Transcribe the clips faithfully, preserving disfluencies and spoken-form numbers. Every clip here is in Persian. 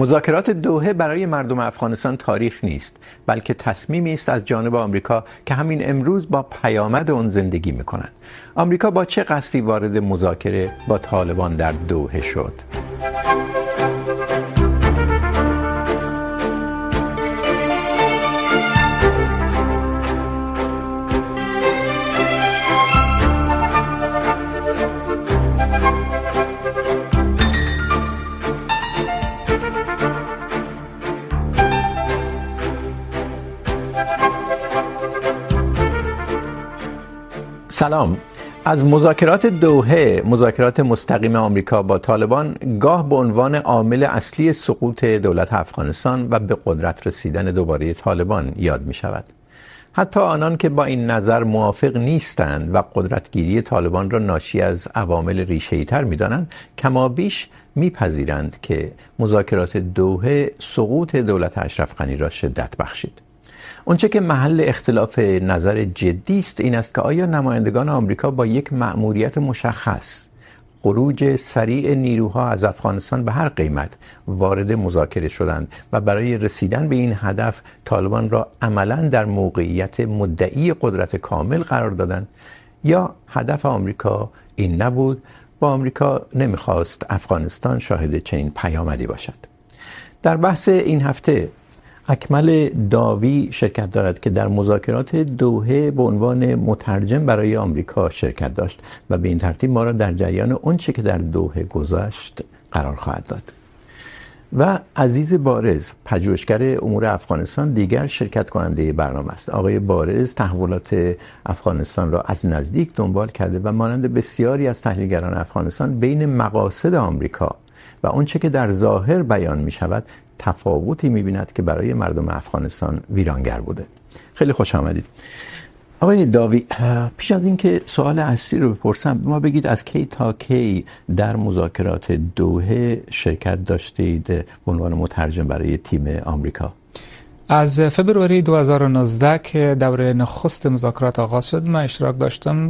مذاکرات دوحه برای مردم افغانستان تاریخ نیست، بلکه تصمیمی است از جانب آمریکا که همین امروز با پیامد اون زندگی میکنند. آمریکا با چه قصدی وارد مذاکره با طالبان در دوحه شد؟ سلام. از مذاکرات دوحه، مذاکرات مستقیم آمریکا با طالبان، گاه به عنوان عامل اصلی سقوط دولت افغانستان و به قدرت رسیدن دوباره طالبان یاد می شود. حتی آنان که با این نظر موافق نیستند و قدرتگیری طالبان را ناشی از عوامل ریشه‌ای تر می دانند، کما بیش میپذیرند که مذاکرات دوحه سقوط دولت اشرف غنی را شدت بخشید. اونچه که محل اختلاف نظر جدی است این است که آیا نمایندگان آمریکا با یک مأموریت مشخص، خروج سریع نیروها از افغانستان به هر قیمت، وارد مذاکره شدند و برای رسیدن به این هدف طالبان را عملاً در موقعیت مدعی قدرت کامل قرار دادند، یا هدف آمریکا این نبود و آمریکا نمیخواست افغانستان شاهد چنین پیامدی باشد؟ در بحث این هفته اکمل داوی شرکت دارد که در مذاکرات دوحه به عنوان مترجم برای آمریکا شرکت داشت و به این ترتیب ما را در جریان آنچه که در دوحه گذشت قرار خواهد داد. و عزیز بارز، پژوهشگر امور افغانستان، دیگر شرکت کننده برنامه است. آقای بارز تحولات افغانستان را از نزدیک دنبال کرده و مانند بسیاری از تحلیلگران افغانستان بین مقاصد آمریکا و آنچه که در ظاهر بیان می شود تفاوتی می‌بیند که برای مردم افغانستان ویرانگر بوده. خیلی خوش آمدید آقای داوی. پیش از اینکه سوال اصلی رو بپرسم، ما بگید از کی تا کی در مذاکرات دوحه شرکت داشتید به عنوان مترجم برای تیم آمریکا؟ از فوریه دو هزار و نوزده که دوره نخست مذاکرات آغاز شد من اشتراک داشتم.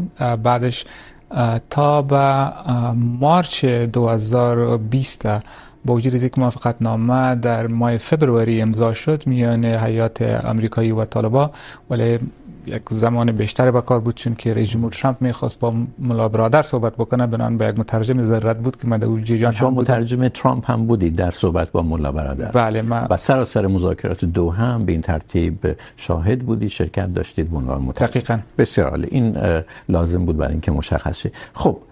بعدش تا به مارچ دو هزار و بیست با وجود یک موافقت نامه در ماه فوریه امضا شد میان هیئات آمریکایی و طالبان، ولی یک زمان بیشتر به کار بود چون که رژیم ترامپ می‌خواست با ملا برادر صحبت بکنه، بنان به یک مترجم ضرورت بود که من در اون جریان شما مترجم ترامپ هم بودید در صحبت با ملا برادر؟ بله، من و سراسر مذاکرات دوحه هم به این ترتیب شاهد بودید، شرکت داشتید به عنوان مترجم. دقیقاً. بسیار عالی. این لازم بود برای اینکه مشخص شه. خب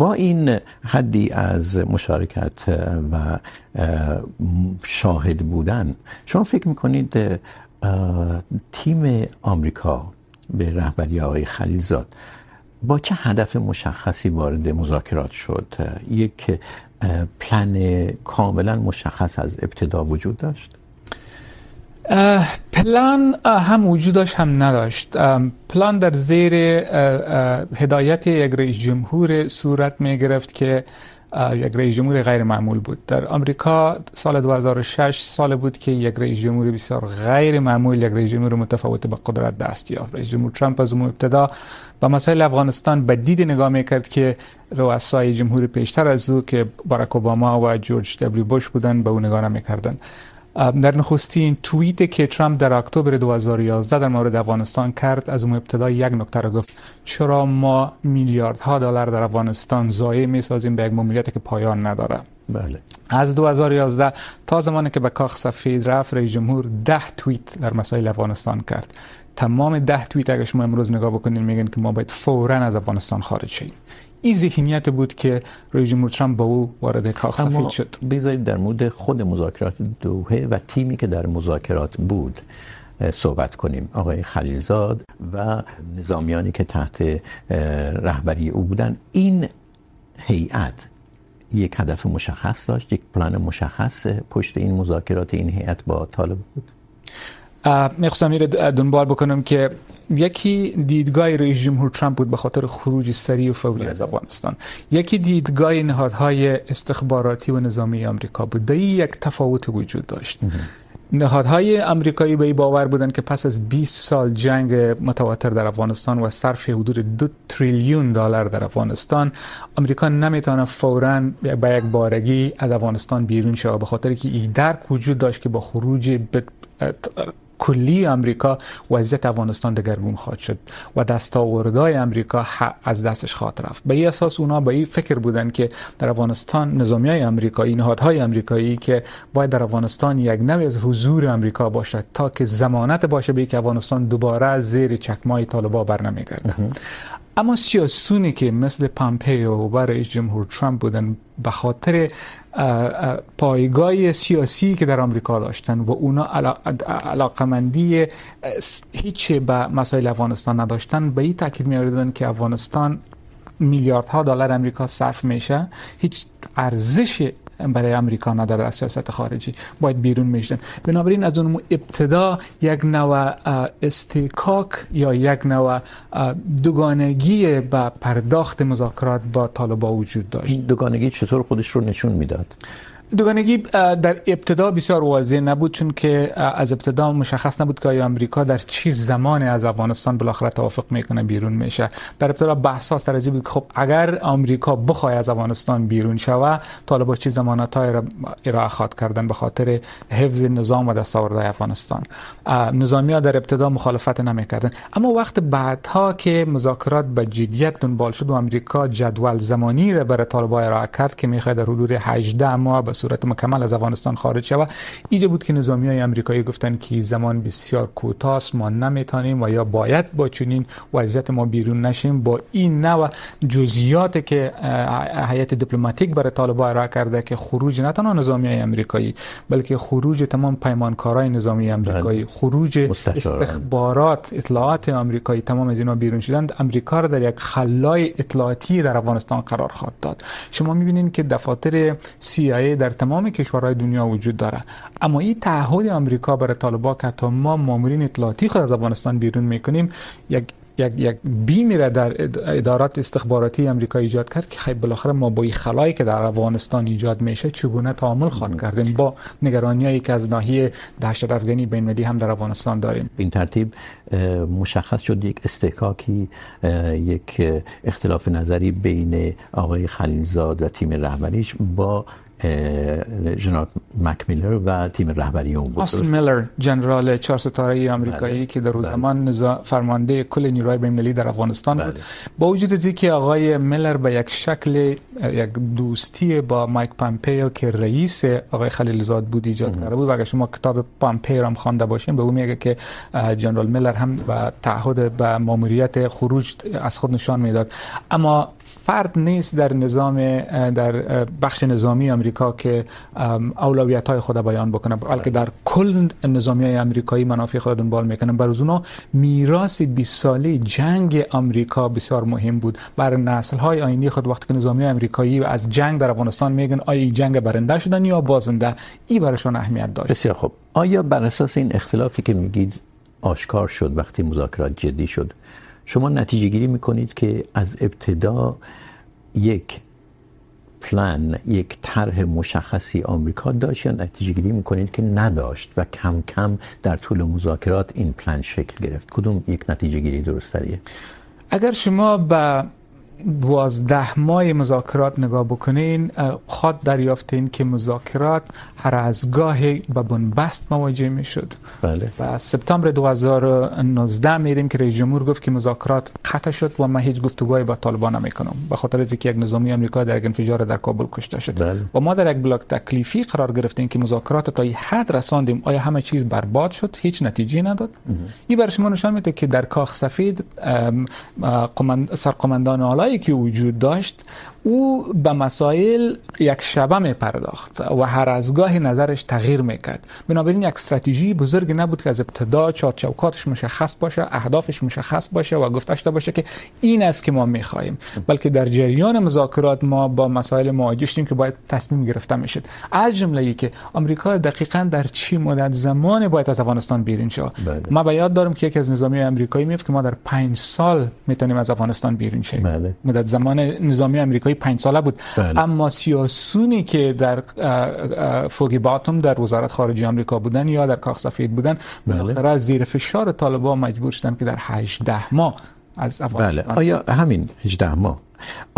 با این حدی از مشارکت و شاهد بودن، شما فکر می‌کنید تیم آمریکا به رهبری آقای خلیلزاد با چه هدف مشخصی وارد مذاکرات شد؟ یک پلن کاملا مشخص از ابتدا وجود داشت؟ پلان هم وجود داشت هم نداشت. پلان در زیر هدایت یک رئیس جمهور صورت می گرفت که یک رئیس جمهور غیر معمول بود. در آمریکا سال دو هزار و شش سال بود که یک رئیس جمهور بسیار غیر معمول، یک رئیس جمهور متفاوت به قدرت دست یافت. رئیس جمهور ترامپ از ابتدا به مسائل افغانستان بدید نگاه میکرد که رؤسای جمهور پیشتر از او که باراک اوباما و جورج دبلیو بوش بودند به او نگاه نمیکردند. در نخستین توییتی که ترامپ در اکتبر دو هزار و یازده در مورد افغانستان کرد، از اون ابتدا یک نکته را گفت: چرا ما میلیاردها دلار در افغانستان ضایع می‌سازیم به یک ماموریتی که پایان نداره؟ بله. از دو هزار و یازده تا زمانی که به کاخ سفید رفت، رئیس جمهور ده توییت در مسائل افغانستان کرد. تمام ده توییت اگه شما امروز نگاه بکنید میگن که ما باید فوراً از افغانستان خارج شیم. این ذهنیت بود که رئیس جمهور ترامپ با او وارد کاخ سفید شد. بذارید در مورد خود مذاکرات دوحه و تیمی که در مذاکرات بود صحبت کنیم. آقای خلیلزاد و نظامیانی که تحت رهبری او بودند، این هیئت یک هدف مشخص داشت، یک پلان مشخص پشت این مذاکرات این هیئت با طالب بود. میخواستم این رو دنبال بکنم که یکی دیدگاه رئیس جمهور ترامپ بود به خاطر خروج سریع و فوری از افغانستان، یکی دیدگاه نهادهای استخباراتی و نظامی آمریکا بود. در یک تفاوت وجود داشت. نهادهای آمریکایی به این باور بودند که پس از بیست سال جنگ متواتر در افغانستان و صرف حدود دو تریلیون دلار در افغانستان، آمریکا نمیتونه فوراً با یک بارگی از افغانستان بیرون شه، به خاطر که این درک وجود داشت که با خروج کلی آمریکا وضعیت افغانستان دگرگون خواهد شد و دستاوردهای آمریکا از دستش خواهد رفت. به این اساس اونا به این فکر بودن که در افغانستان نظامیای آمریکایی، نهادهای آمریکایی که باید در افغانستان یک نوع از حضور آمریکا باشد تا که ضمانت باشه به اینکه افغانستان دوباره زیر چکمه طالبان برنمیگرده. اما سیاسیونی که مثل پامپیو و رئیس جمهور ترامپ بودن، به خاطر پایگاه سیاسی که در آمریکا داشتن و اونا علاقمندی هیچ به مسائل افغانستان نداشتن، به این تاکید می‌آوردن که افغانستان میلیاردها دلار آمریکا صرف میشه، هیچ ارزش برای آمریکا نداره، از سیاست خارجی باید بیرون میشدن. بنابراین از اون ابتدا یک نوع استکاک یا یک نوع دوگانگی با پرداخت مذاکرات با طالبان وجود داشت. این دوگانگی چطور خودش رو نشون میداد؟ دوگانگی در ابتدا بسیار واضح نبود، چون که از ابتدا مشخص نبود که آیا آمریکا در چه زمانی از افغانستان بالاخره توافق میکنه بیرون میشه. در ابتدا بحث ها سر بود که خب اگر آمریکا بخواد از افغانستان بیرون شوه، طالبان چه ضمانت‌هایی را ارائه خواهد کردن به خاطر حفظ نظام و دستاوردهای افغانستان. نظامی‌ها در ابتدا مخالفت نمیکردن، اما وقت بعدها که مذاکرات به جدیت دنبال شد و آمریکا جدول زمانی را برای طالبان ارائه کرد که میخواد در حدود هجده ماه به صورت مکمل از افغانستان خارج شود، اینجا بود که نظامیای آمریکایی گفتن که زمان بسیار کوتاه است، ما نمیتونیم و یا باید با چنین وضعیت ما بیرون نشیم. با این نوع جزئیاتی که هیئت دیپلماتیک برای طالبان ارائه کرده که خروج نه تنها نظامیای آمریکایی، بلکه خروج تمام پیمانکارای نظامی آمریکایی، خروج استخبارات، اطلاعات آمریکایی، تمام از اینا بیرون شدند، آمریکا را در یک خلای اطلاعاتی در افغانستان قرار خواهد داد. شما میبینید که دفاتر سی آی ای در تمام کشورهای دنیا وجود داره، اما این تعهد آمریکا برای طالبان که تا ما مامورین اطلاعاتی خود از افغانستان بیرون میکنیم، یک یک یک بیمی را در ادارات استخباراتی آمریکا ایجاد کرد که خیلی بالاخره ما با این خلایی که در افغانستان ایجاد میشه چگونه تعامل خواهد کردیم با نگرانیایی که از ناحیه دهشت افغانی بین‌المللی هم در افغانستان داریم. این ترتیب مشخص شد یک استحقاقی، یک اختلاف نظری بین آقای خلیلزاد و تیم رهبریش با جنرال مک میلر و تیم رهبری اون بود. اصل میلر جنرال چهار ستاره آمریکایی که در زمان فرمانده کل نیروهای بین‌المللی در افغانستان بود، با وجود اینکه آقای میلر به یک شکل یک دوستی با مایک پامپیو که رئیس آقای خلیلزاد بود ایجاد کرده بود، و اگر شما کتاب پامپیو را خوانده باشین به او میگه که جنرال میلر هم با تعهد به ماموریت خروج از خود نشان میداد، اما فرد نیست در نظام در بخش نظامی آمریکا که اولویت‌های خود بیان بکنه، بلکه در کل نظامیای آمریکایی منافع خود دنبال میکنن. بر اونها میراث بیست ساله جنگ آمریکا بسیار مهم بود. بر نسل‌های آینده خود وقتی که نظامیای آمریکایی از جنگ در افغانستان میگن آیا جنگ برنده شدن یا بازنده، این برایشون اهمیت داشت. بسیار خوب. آیا بر اساس این اختلافی که میگید آشکار شد وقتی مذاکرات جدی شد، شما نتیجه گیری میکنید که از ابتدا یک پلان، یک طرح مشخصی آمریکا داشت یا نتیجه گیری میکنید که نداشت و کم کم در طول مذاکرات این پلان شکل گرفت؟ کدوم یک نتیجه گیری درست تریه؟ اگر شما با دوازده ماه مذاکرات نگاه بکنین، خود دریافتین که مذاکرات هر از گاهی به بنبست مواجه میشد. بله. و سپتامبر دو هزار و نوزده میریم که رئیس جمهور گفت که مذاکرات قطع شد و من هیچ گفتگویی با طالبان نمیکنم، به خاطر اینکه یک نظامی آمریکا در انفجار در کابل کشته شد. بله. و ما در یک بلاک تکلیفی قرار گرفتیم که مذاکرات تا این حد رساندیم، آیا همه چیز برباد شد، هیچ نتیجه نداد؟ این برای شما نشون میده که در کاخ سفید قماندان سرقماندان اعلی که وجود داشت او به مسائل یک شبه می پرداخت و هر از گاهی نظرش تغییر میکرد. بنابراین یک استراتژی بزرگ نبود که از ابتدا چارچوباتش مشخص باشه، اهدافش مشخص باشه و گفتش تا باشه که این است که ما میخوایم، بلکه در جریان مذاکرات ما با مسائل مواجه شدیم که باید تصمیم گرفته میشد، از جمله ای که آمریکا دقیقاً در چه مدت زمان باید از افغانستان بیرون شه. ما به یاد داریم که یک از نظامیای آمریکایی میگفت که ما در پنج سال میتونیم از افغانستان بیرون شیم. بله. مدت زمان نظامی آمریکایی پنج ساله بود. بله. اما سیاسونی که در فوقیباتم در وزارت خارجه آمریکا بودن یا در کاخ سفید بودن، بالاخره زیر فشار طالبان مجبور شدن که در هجده ماه از افغانستان. بله. آیا همین هجده ماه،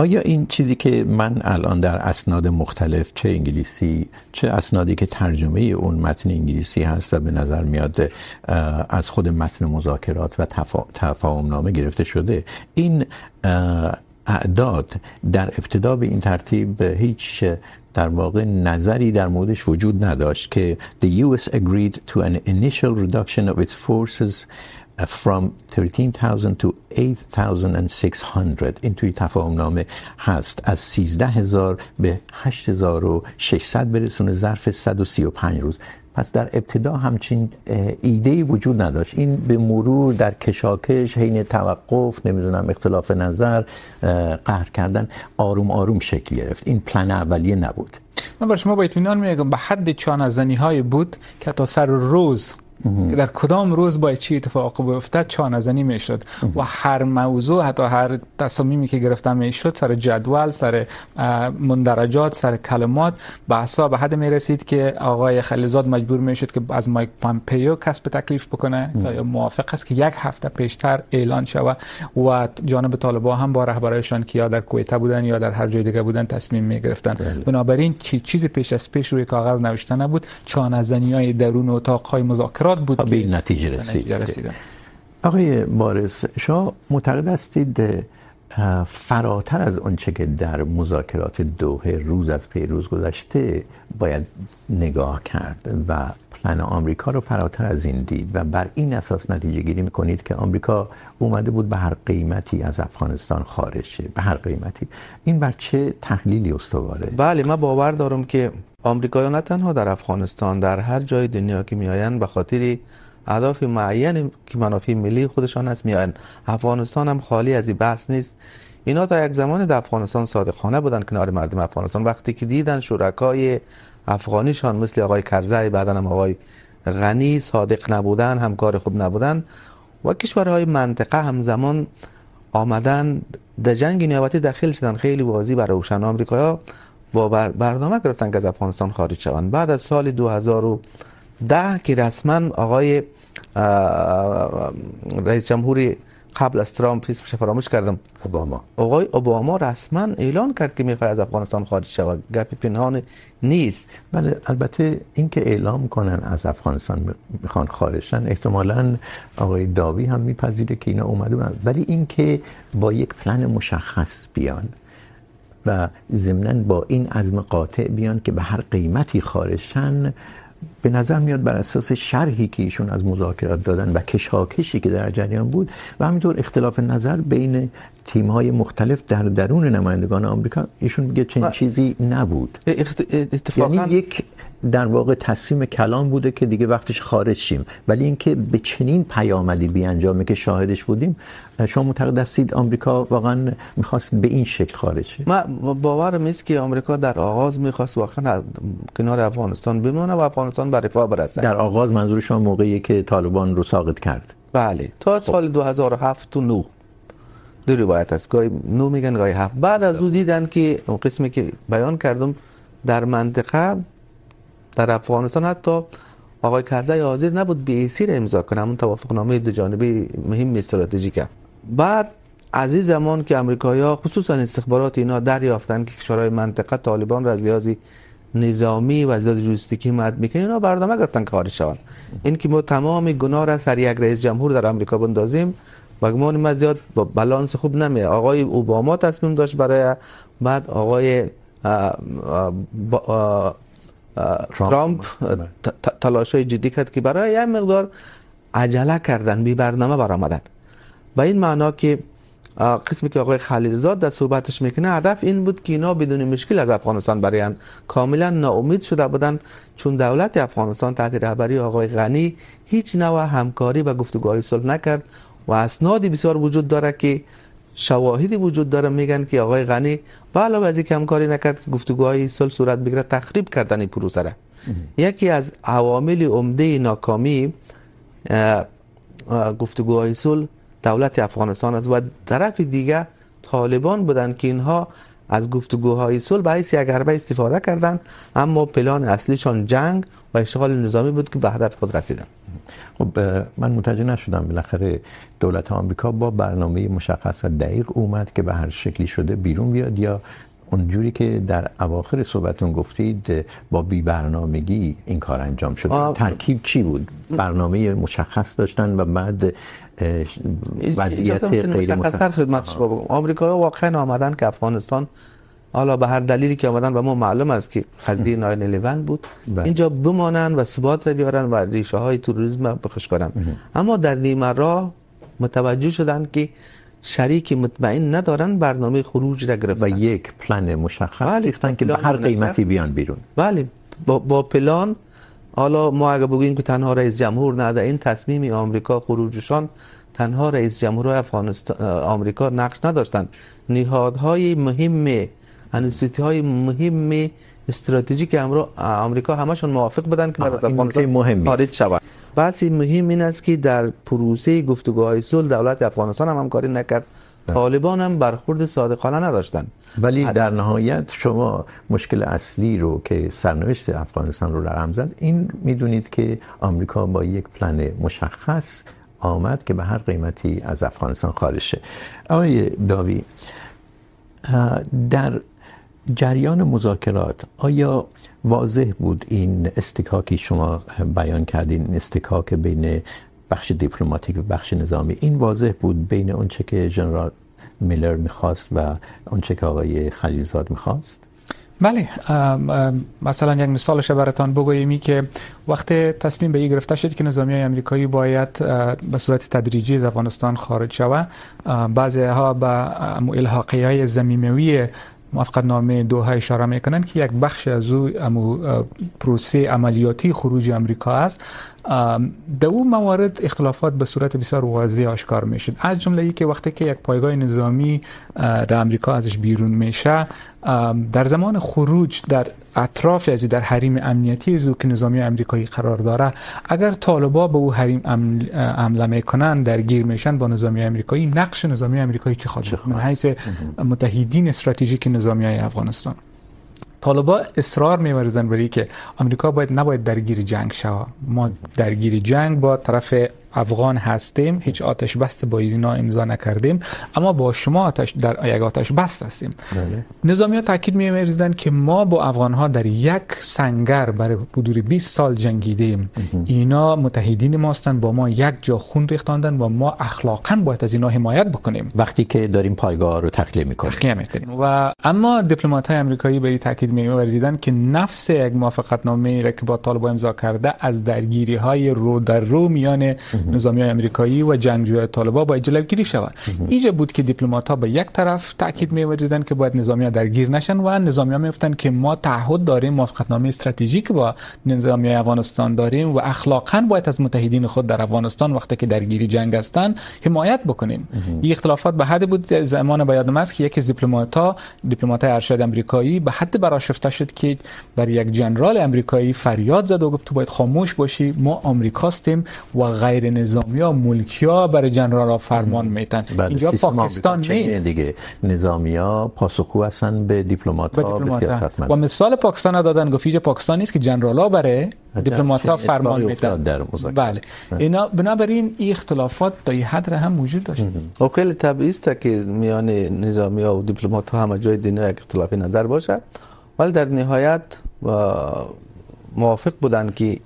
آیا این چیزی که من الان در اسناد مختلف، چه انگلیسی، چه اسنادی که ترجمه اون متن انگلیسی هست و به نظر میاد از خود متن مذاکرات و تفاهمنامه گرفته شده، این اعداد در ابتدا به این ترتیب هیچ در واقع نظری در موردش وجود نداشت که the یو اس agreed to an initial reduction of its forces from thirteen thousand to eight thousand six hundred. این توی تفاهمنامه هست، از سیزده هزار به هشت هزار و ششصد برسونه ظرف صد و سی و پنج روز. پس در ابتدا همچین ایده‌ای وجود نداشت. این به مرور در کشاکش، حین توقف، نمیدونم اختلاف نظر، قهر کردن، آروم آروم شکل گرفت. این پلن اولیه نبود. من برای شما با اطمینان میگم به حد چانه‌زنی‌های بود که تا سر روز در کدام روز باید چی اتفاق بیفتد چانه‌زنی میشد و هر موضوع، حتی هر تصمیمی که گرفتن میشد، سر جدول، سر مندرجات، سر کلمات بحث ها به حد می رسید که آقای خلیلزاد مجبور میشد که از مایک پامپیو کسب تکلیف بکنه یا موافق است که یک هفته پیشتر اعلان شود و جانب طالبان هم با رهبرانشان که یا در کویته بودن یا در هر جای دیگه بودن تصمیم می گرفتن. بنابراین چی چیزی پیش از پیش روی کاغذ نوشته نبود، چانه‌زنی‌های درون اتاق‌های مذاکرات بود که به نتیجه رسید. آقای بارز، شما معتقد هستید فراتر از آنچه که در مذاکرات دوحه روز از پیروز گذشته باید نگاه کرد و پلن آمریکا رو فراتر از این دید و بر این اساس نتیجه گیری می‌کنید که آمریکا اومده بود به هر قیمتی از افغانستان خارج شه، به هر قیمتی. این بر چه تحلیلی استواره؟ بله، من باور دارم که آمریکایی‌ها نه تنها در افغانستان، در هر جای دنیا که میآیند به خاطر اهداف معین که منافع ملی خودشان است میآیند. افغانستان هم خالی از این بحث نیست. اینا تا یک زمان در افغانستان صادقانه بودند کنار مردم افغانستان. وقتی که دیدن شرکای افغانیشان مثل آقای کرزای، بعداً هم آقای غنی صادق نبودن، همکار خوب نبودن و کشورهای منطقه همزمان آمدن در جنگ نیابتی داخل شدن، خیلی واضح برای روشن آمریکایی‌ها با برنامه گرفتن که از افغانستان خارج شوند. بعد از سال دو هزار و ده که رسما آقای رئیس جمهوری قبل از ترامپ، اسمش فراموش کردم، اوباما، آقای اوباما رسما اعلان کرد که میخواد از افغانستان خارج شود. گپی پنهان نیست. بله، البته اینکه اعلام کنن از افغانستان میخوان خارج شن احتمالاً آقای داوی هم میپذیره که اینا اومدن، ولی اینکه با یک پلن مشخص بیان و ضمناً با این عزم قاطع بیان که به هر قیمتی خارج شن، به نظر میاد بر اساس شرحی که ایشون از مذاکرات دادن و کشاکشی که در جریان بود و همینطور اختلاف نظر بین تیم‌های مختلف در درون نمایندگان آمریکا، ایشون میگه چنین چیزی نبود. اتفاقاً یعنی یک در واقع تصمیم کلان بوده که دیگه وقتش خارج شیم، ولی اینکه به چنین پیامدی بیانجامه که شاهدش بودیم، شما معتقد هستید آمریکا واقعا می‌خواست به این شکل خارج شه؟ من باورم است که آمریکا در آغاز می‌خواست واقعا کنار افغانستان بمونه و افغانستان به رفاه برسه. در آغاز منظور شما موقعی که طالبان رو ساقط کرد؟ بله، تا سال دو هزار و هفت و نه دو روایت است، گاهی نو میگن گاهی هفت. بعد از اون دیدن که قسمی که بیان کردم در منطقه، در افغانستان حتی آقای کرزی حاضر نبود به ایسی را امضا کنه، همون توافقنامه دو جانبه مهم استراتژیک. بعد از این زمان که آمریکایی‌ها خصوصا استخبارات اینا دریافتن که کشورهای منطقه طالبان را از لحاظ نظامی و از لحاظ لوجستیکی مد میکنن، اینا برنامه گرفتن که خارج شون. این که ما تمام گناه را سر یک رئیس جمهور در آمریکا بندازیم، بگمان ما زیاد با بالانس خوب نمیه. آقای اوباما تصمیم داشت برای، بعد آقای ترامپ تلاشای جدی کرد که برای یه مقدار عجله کردن، بی برنامه برآمدن. به این معنا که قسمی که آقای خلیلزاد در صحبتش میکنه، هدف این بود که اینا بدون مشکل از افغانستان برین. کاملا ناامید شده بودن، چون دولت افغانستان تحت رهبری آقای غنی هیچ نوع همکاری و گفتگوهای صلح نکرد و اسنادی بسیار وجود داره که شواهدی وجود داره میگن که آقای غنی به علاوه از اینکه همکاری نکرد که گفتگوهای صلح صورت بگیره، تخریب کردن این پروسه را. یکی از عوامل عمده ناکامی گفتگوهای صلح دولت افغانستان است و طرف دیگه طالبان بودند که اینها از گفتگوهای صلح به حیث یک حربه استفاده کردند، اما پلان اصلیشان جنگ و اشغال نظامی بود که به هدف خود رسیدند. خب من متوجه نشدم، بالاخره دولت آمریکا با برنامه مشخص و دقیق اومد که به هر شکلی شده بیرون بیاد، یا اونجوری که در اواخر صحبتون گفتید با بی برنامگی این کار انجام شد؟ ترکیب چی بود؟ برنامه مشخص داشتن و بعد وضعیت غیر مشخص. خدمت شما بگم آمریکایی‌ها واقعا آمدن که افغانستان، حالا به هر دلیلی که آمدن و ما معلوم است که قضیه ناین یازده بود، اینجا بمانن و ثبات را بیارن و ریشه های تروریسم بخش کنن، اما در نیمه راه متوجه شدند که شریک مطمئن ندارن، برنامه خروج را گرفتن و یک پلان مشخص ریختن که به هر قیمتی بیان بیرون. بله، با, با پلان. حالا ما اگه بگیم که تنها رئیس جمهور نده، این تصمیم آمریکا خروجشان تنها رئیس جمهور افغانستان آمریکا نقش نداشتن، نهادهای مهم، انستیتوهای مهم استراتژیک آمریکا همشون موافق بودن که از افغانستان خارج شوند. بحثی مهم این است که در پروسه گفتگوهای صلح دولت افغانستان هم همکاری نکرد، طالبان هم برخورد صادقانه نداشتند. ولی در نهایت شما مشکل اصلی رو که سرنوشت افغانستان رو رقم زد، این میدونید که آمریکا با یک پلان مشخص آمد که به هر قیمتی از افغانستان خارج شه. آقای داوی، در جریان مذاکرات آیا واضح بود این استکاکی شما بیان کردین، استکاک بین بخش دیپلماتیک و بخش نظامی، این واضح بود بین اونچه که جنرال میلر میخواست و اونچه که آقای خلیلزاد میخواست؟ بله، مثلا یک مثالش براتون بگویم که وقتی تصمیم به این گرفته شد که نظامیان آمریکایی باید به صورت تدریجی از افغانستان خارج شوند، بعضی‌ها به الحاقیه‌های ضمیمه‌ای موافقتنامه دوحه اشاره میکنن که یک بخش از او پروسه عملیاتی خروج آمریکا است. در اون موارد اختلافات به صورت بسیار واضح آشکار میشد، از جمله ای که وقتی که یک پایگاه نظامی در آمریکا ازش بیرون میشه، در زمان خروج در اطراف از در حریم امنیتی از که نظامی آمریکایی قرار داره، اگر طالبا به او حریم حمله میکنن، درگیر میشن با نظامی آمریکایی، نقش نظامی آمریکایی که خارج من حیث متحدین استراتژیک نظامی افغانستان، طالبا اصرار می‌ورزن بر اینکه آمریکا باید نباید درگیر جنگ شود، ما درگیر جنگ با طرف افغان هستیم، هیچ آتش بست با اینا امضا نکردیم، اما با شما آتش در یک آتش بست هستیم. بله. نظامی‌ها تاکید می‌ورزیدن که ما با افغان‌ها در یک سنگر برای حدود بیست سال جنگیدیم، اینا متحدین ما هستند، با ما یک جا خون ریختاندن و ما اخلاقاً باید از اینا حمایت بکنیم وقتی که داریم پایگاه رو تخلیه می‌کنیم. تخلیه می‌کنیم. و اما دیپلمات‌های آمریکایی بر این تاکید می‌ورزیدن که نفس یک موافقتنامه‌ای را که با طالبان امضا کرده از درگیری‌های رو در رو میان نظامیان آمریکایی و جنگجوی طالبان باید جلوگیری شود. اینجا بود که دیپلمات‌ها به یک طرف تاکید می‌ورزیدن که باید نظامیان درگیر نشن و نظامیان می‌گفتن که ما تعهد داریم، موافقتنامه استراتژیک با نظامیان افغانستان داریم و اخلاقاً باید از متحدین خود در افغانستان وقتی که درگیری جنگ هستند حمایت بکنیم. این اختلافات به حد بود زمان بیادم است که یکی از دیپلمات‌ها، دیپلمات ارشد آمریکایی، به حد برآشفته شد که برای یک جنرال آمریکایی فریاد زد و گفت تو باید خاموش باشی، ما آمریکا هستیم و غیر نظامیا ملکیا برای جنرال ها فرمان میتن. اینجا پاکستان نیست دیگه، نظامیا پاسخگو هستن به دیپلمات ها، به سیاستمدار. و مثال پاکستان دادن، گفت اینجا پاکستان نیست که جنرال ها برای دیپلمات ها فرمان میتن. بله، اینا بنابراین این اختلافات تا این حد هم وجود داشت. و خیلی طبیعی است که میان نظامیا و دیپلمات ها هم جای دنیا یک اختلاف نظر باشه، ولی در نهایت موافق بودن که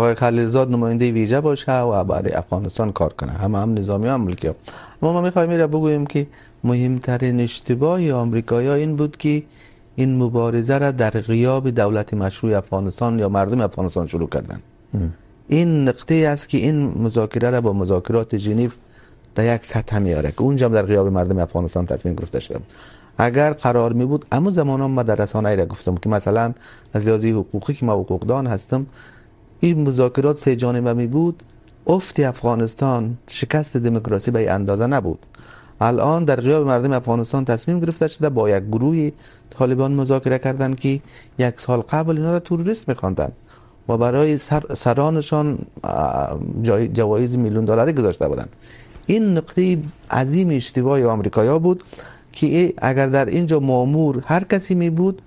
آقای خلیلزاد نماینده ویژه باشه و برای افغانستان کار کنه، هم هم نظامی هم ملکی هم. اما ما میخوایم این را بگوییم که مهمترین اشتباه آمریکایی‌ها این بود که این مبارزه را در غیاب دولت مشروع افغانستان یا مردم افغانستان شروع کردن. این نقطه است که این مذاکره را با مذاکرات ژنو در یک سطح میاره که اونجا هم در غیاب مردم افغانستان تصمیم گرفته شده. اگر قرار می بود، اما زمانا ما در رسانه‌ای را گفتم که مثلا از لحاظ حقوقی که ما حقوقدان هستم، این مذاکرات سه جانبه می بود، افت افغانستان، شکست دموکراسی به این اندازه نبود. الان در غیاب مردم افغانستان تصمیم گرفته شده، با یک گروه طالبان مذاکره کردند که یک سال قبل اینا را توریست می‌خواندند و برای سر سرانشان جوایز میلیون دلاری گذاشته بودند. این نقطه عظیم اشتباه آمریکایی‌ها بود که اگر در اینجا مامور هر کسی می بود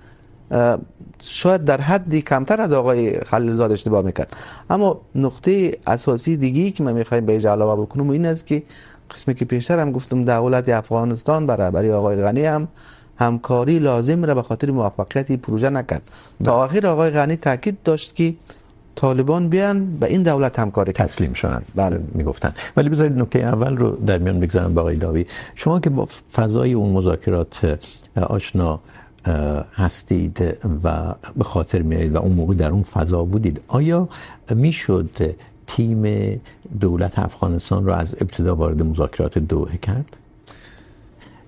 شاید در حدی کمتر از آقای خلیلزاد اشتباه میکرد. اما نقطه اساسی دیگی که ما میخوایم بهش علاوه بکنم این است که قسمی که پیشتر هم گفتم دولت افغانستان برای آقای غنی هم همکاری لازم را به خاطر موفقیت پروژه نکرد. تا آخر آقای غنی تاکید داشت که طالبان بیان به این دولت همکاری تسلیم شدن. بله میگفتن. ولی بذارید نکته اول رو در میان بگذارم با آقای داوی. شما که با فضای اون مذاکرات آشنا هستید و به خاطر میارید و اون موقع در اون فضا بودید، آیا میشد تیم دولت افغانستان رو از ابتدا وارد مذاکرات دوحه کرد؟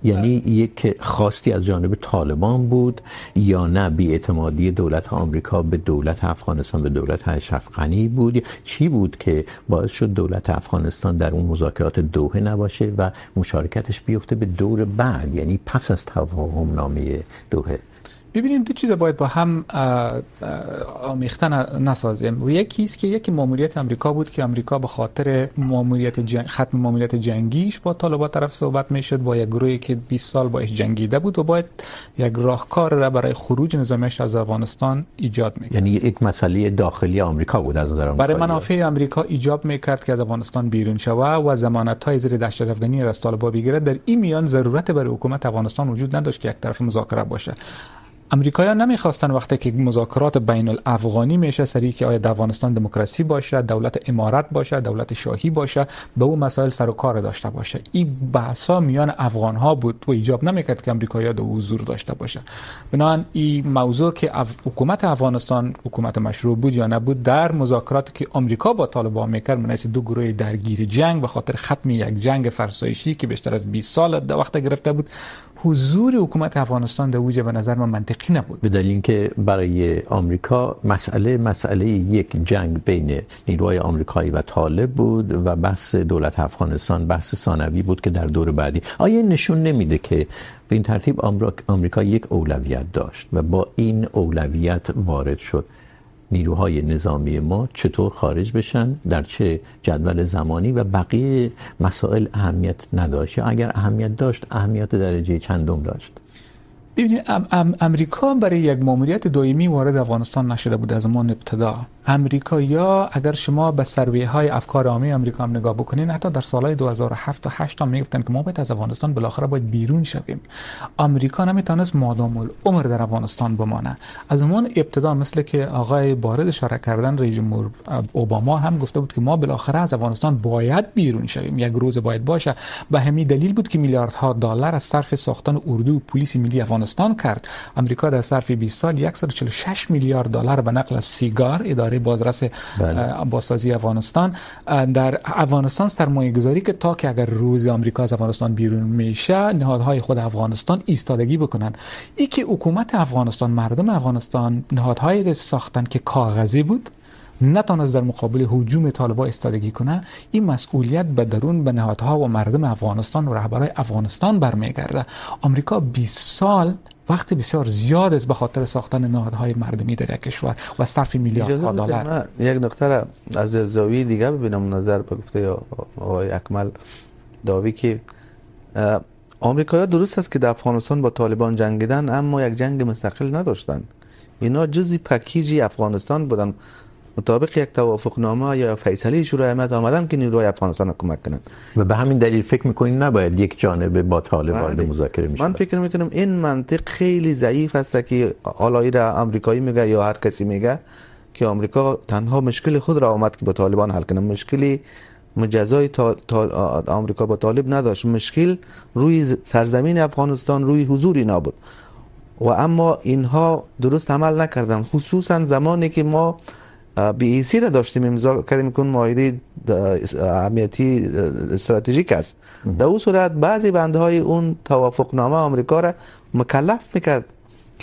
یعنی یک خواستی از جانب طالبان بود یا نه بی‌اعتمادی دولت آمریکا به دولت افغانستان به دولت اشرف غنی بود؟ چی بود که باعث شد دولت افغانستان در اون مذاکرات دوحه نباشه و مشارکتش بیفته به دور بعد، یعنی پس از توافق نامه دوحه؟ ببینید دو چیز باید با هم آمیخته نسازیم. و یکی است که یکی ماموریت آمریکا بود که آمریکا به خاطر ماموریت جنگ، ختم ماموریت جنگیش با طالبان طرف صحبت میشد، با یک گروهی که بیست سال باش جنگیده بود و باید یک راهکار را برای خروج نظامیش از افغانستان ایجاد میکرد. یعنی یک مسئله داخلی آمریکا بود از نظر برای منافع آمریکا ایجاب میکرد که از افغانستان بیرون شوه و ضمانت‌های زیر دست افغانی را از طالبان بگیره. در این میان ضرورت برای حکومت افغانستان وجود نداشت که یک طرف مذاکره باشه. امریکایی‌ها نمی‌خواستن وقتی که مذاکرات بین الافغانی میشه سری که آیا افغانستان دموکراسی باشه، دولت امارت باشه، دولت شاهی باشه، به اون مسائل سر و کار داشته باشه. این بحثا میان افغان‌ها بود و ایجاب نمی‌کرد که امریکایی‌ها دو حضور داشته باشه. بنابراین این موضوع که حکومت افغانستان حکومت مشروع بود یا نبود در مذاکراتی که آمریکا با طالبان میکرد، مناسب دو گروه درگیر جنگ به خاطر ختم یک جنگ فرسایشی که بیشتر از بیست سال در وقت گرفته بود، حضور حکومت افغانستان در اوج به نظر من منطقی نبود، به دلیل اینکه برای آمریکا مسئله مسئله یک جنگ بین نیروهای آمریکایی و طالب بود و بحث دولت افغانستان بحث ثانوی بود که در دور بعدی. آیا نشون نمیده که به این ترتیب آمریکا یک اولویت داشت و با این اولویت وارد شد؟ نیروهای نظامی ما چطور خارج بشن، در چه جدول زمانی و بقیه مسائل اهمیت نداشت، اگر اهمیت داشت اهمیت درجه چندم داشت؟ ببینید ام ام امریکا برای یک ماموریت دائمی وارد افغانستان نشده بود از همان ابتدا. امریکایی‌ها اگر شما به سروی‌های افکار عامه آمریکا هم نگاه بکنین، حتی در سال‌های دو هزار و هفت تا هشت هم میگفتن که ما باید از افغانستان بالاخره باید بیرون شویم. آمریکا نمیتونست مادام العمر در افغانستان بمانه. از همان ابتدا مثل که آقای بارز اشاره کردن، رئیس جمهور اوباما هم گفته بود که ما بالاخره از افغانستان باید بیرون شویم، یک روز باید باشه. به همین دلیل بود که میلیاردها دلار از صرف ساختن اردو و پلیس ملی افغانستان کرد. آمریکا در ظرف بیست سال صد و چهل و شش میلیارد دلار به نقل از سیگار اداره بازرس بازسازی افغانستان در افغانستان سرمایه گذاری که تا که اگر روز آمریکا از افغانستان بیرون میشه نهادهای خود افغانستان ایستادگی بکنن. این که حکومت افغانستان، مردم افغانستان نهادهایی را ساختن که کاغذی بود، نتونست در مقابل هجوم طالبان ایستادگی کنه، این مسئولیت به درون به نهادها و مردم افغانستان و رهبرای افغانستان برمیگرده. آمریکا بیست سال وقت بسیار زیاد است به خاطر ساختن نهادهای مردمی در کشور و صرف میلیاردها دلار. یک نکته را از زاویه دیگه ببینم، نظر به گفته آقای اکمل داوی که آمریکایی‌ها درست است که در افغانستان با طالبان جنگیدن، اما یک جنگ مستقل نداشتند. اینا جزء پکیج افغانستان بودن. مطابق یک توافقنامه یا فیصله شورای امنیت آمدن که نیروهای افغانستان کمک کنند و به همین دلیل فکر می‌کنید نباید یک جانبه با طالبان مذاکره می‌شد؟ من فکر می‌کنم این منطق خیلی ضعیف است که آلایی را آمریکایی میگه یا هر کسی میگه که آمریکا تنها مشکل خود را آمد که با طالبان حل کنه. مشکلی مجازای تا... تا... آمریکا با طالب نداشت، مشکل روی سرزمین افغانستان، روی حضور اینا بود و اما اینها درست عمل نکردن، خصوصا زمانی که ما بی ای سی را داشتیم امضا کردیم که معاهده امنیتی استراتژیک است. در اون صورت بعضی بندهای اون توافقنامه آمریکا را مکلف میکرد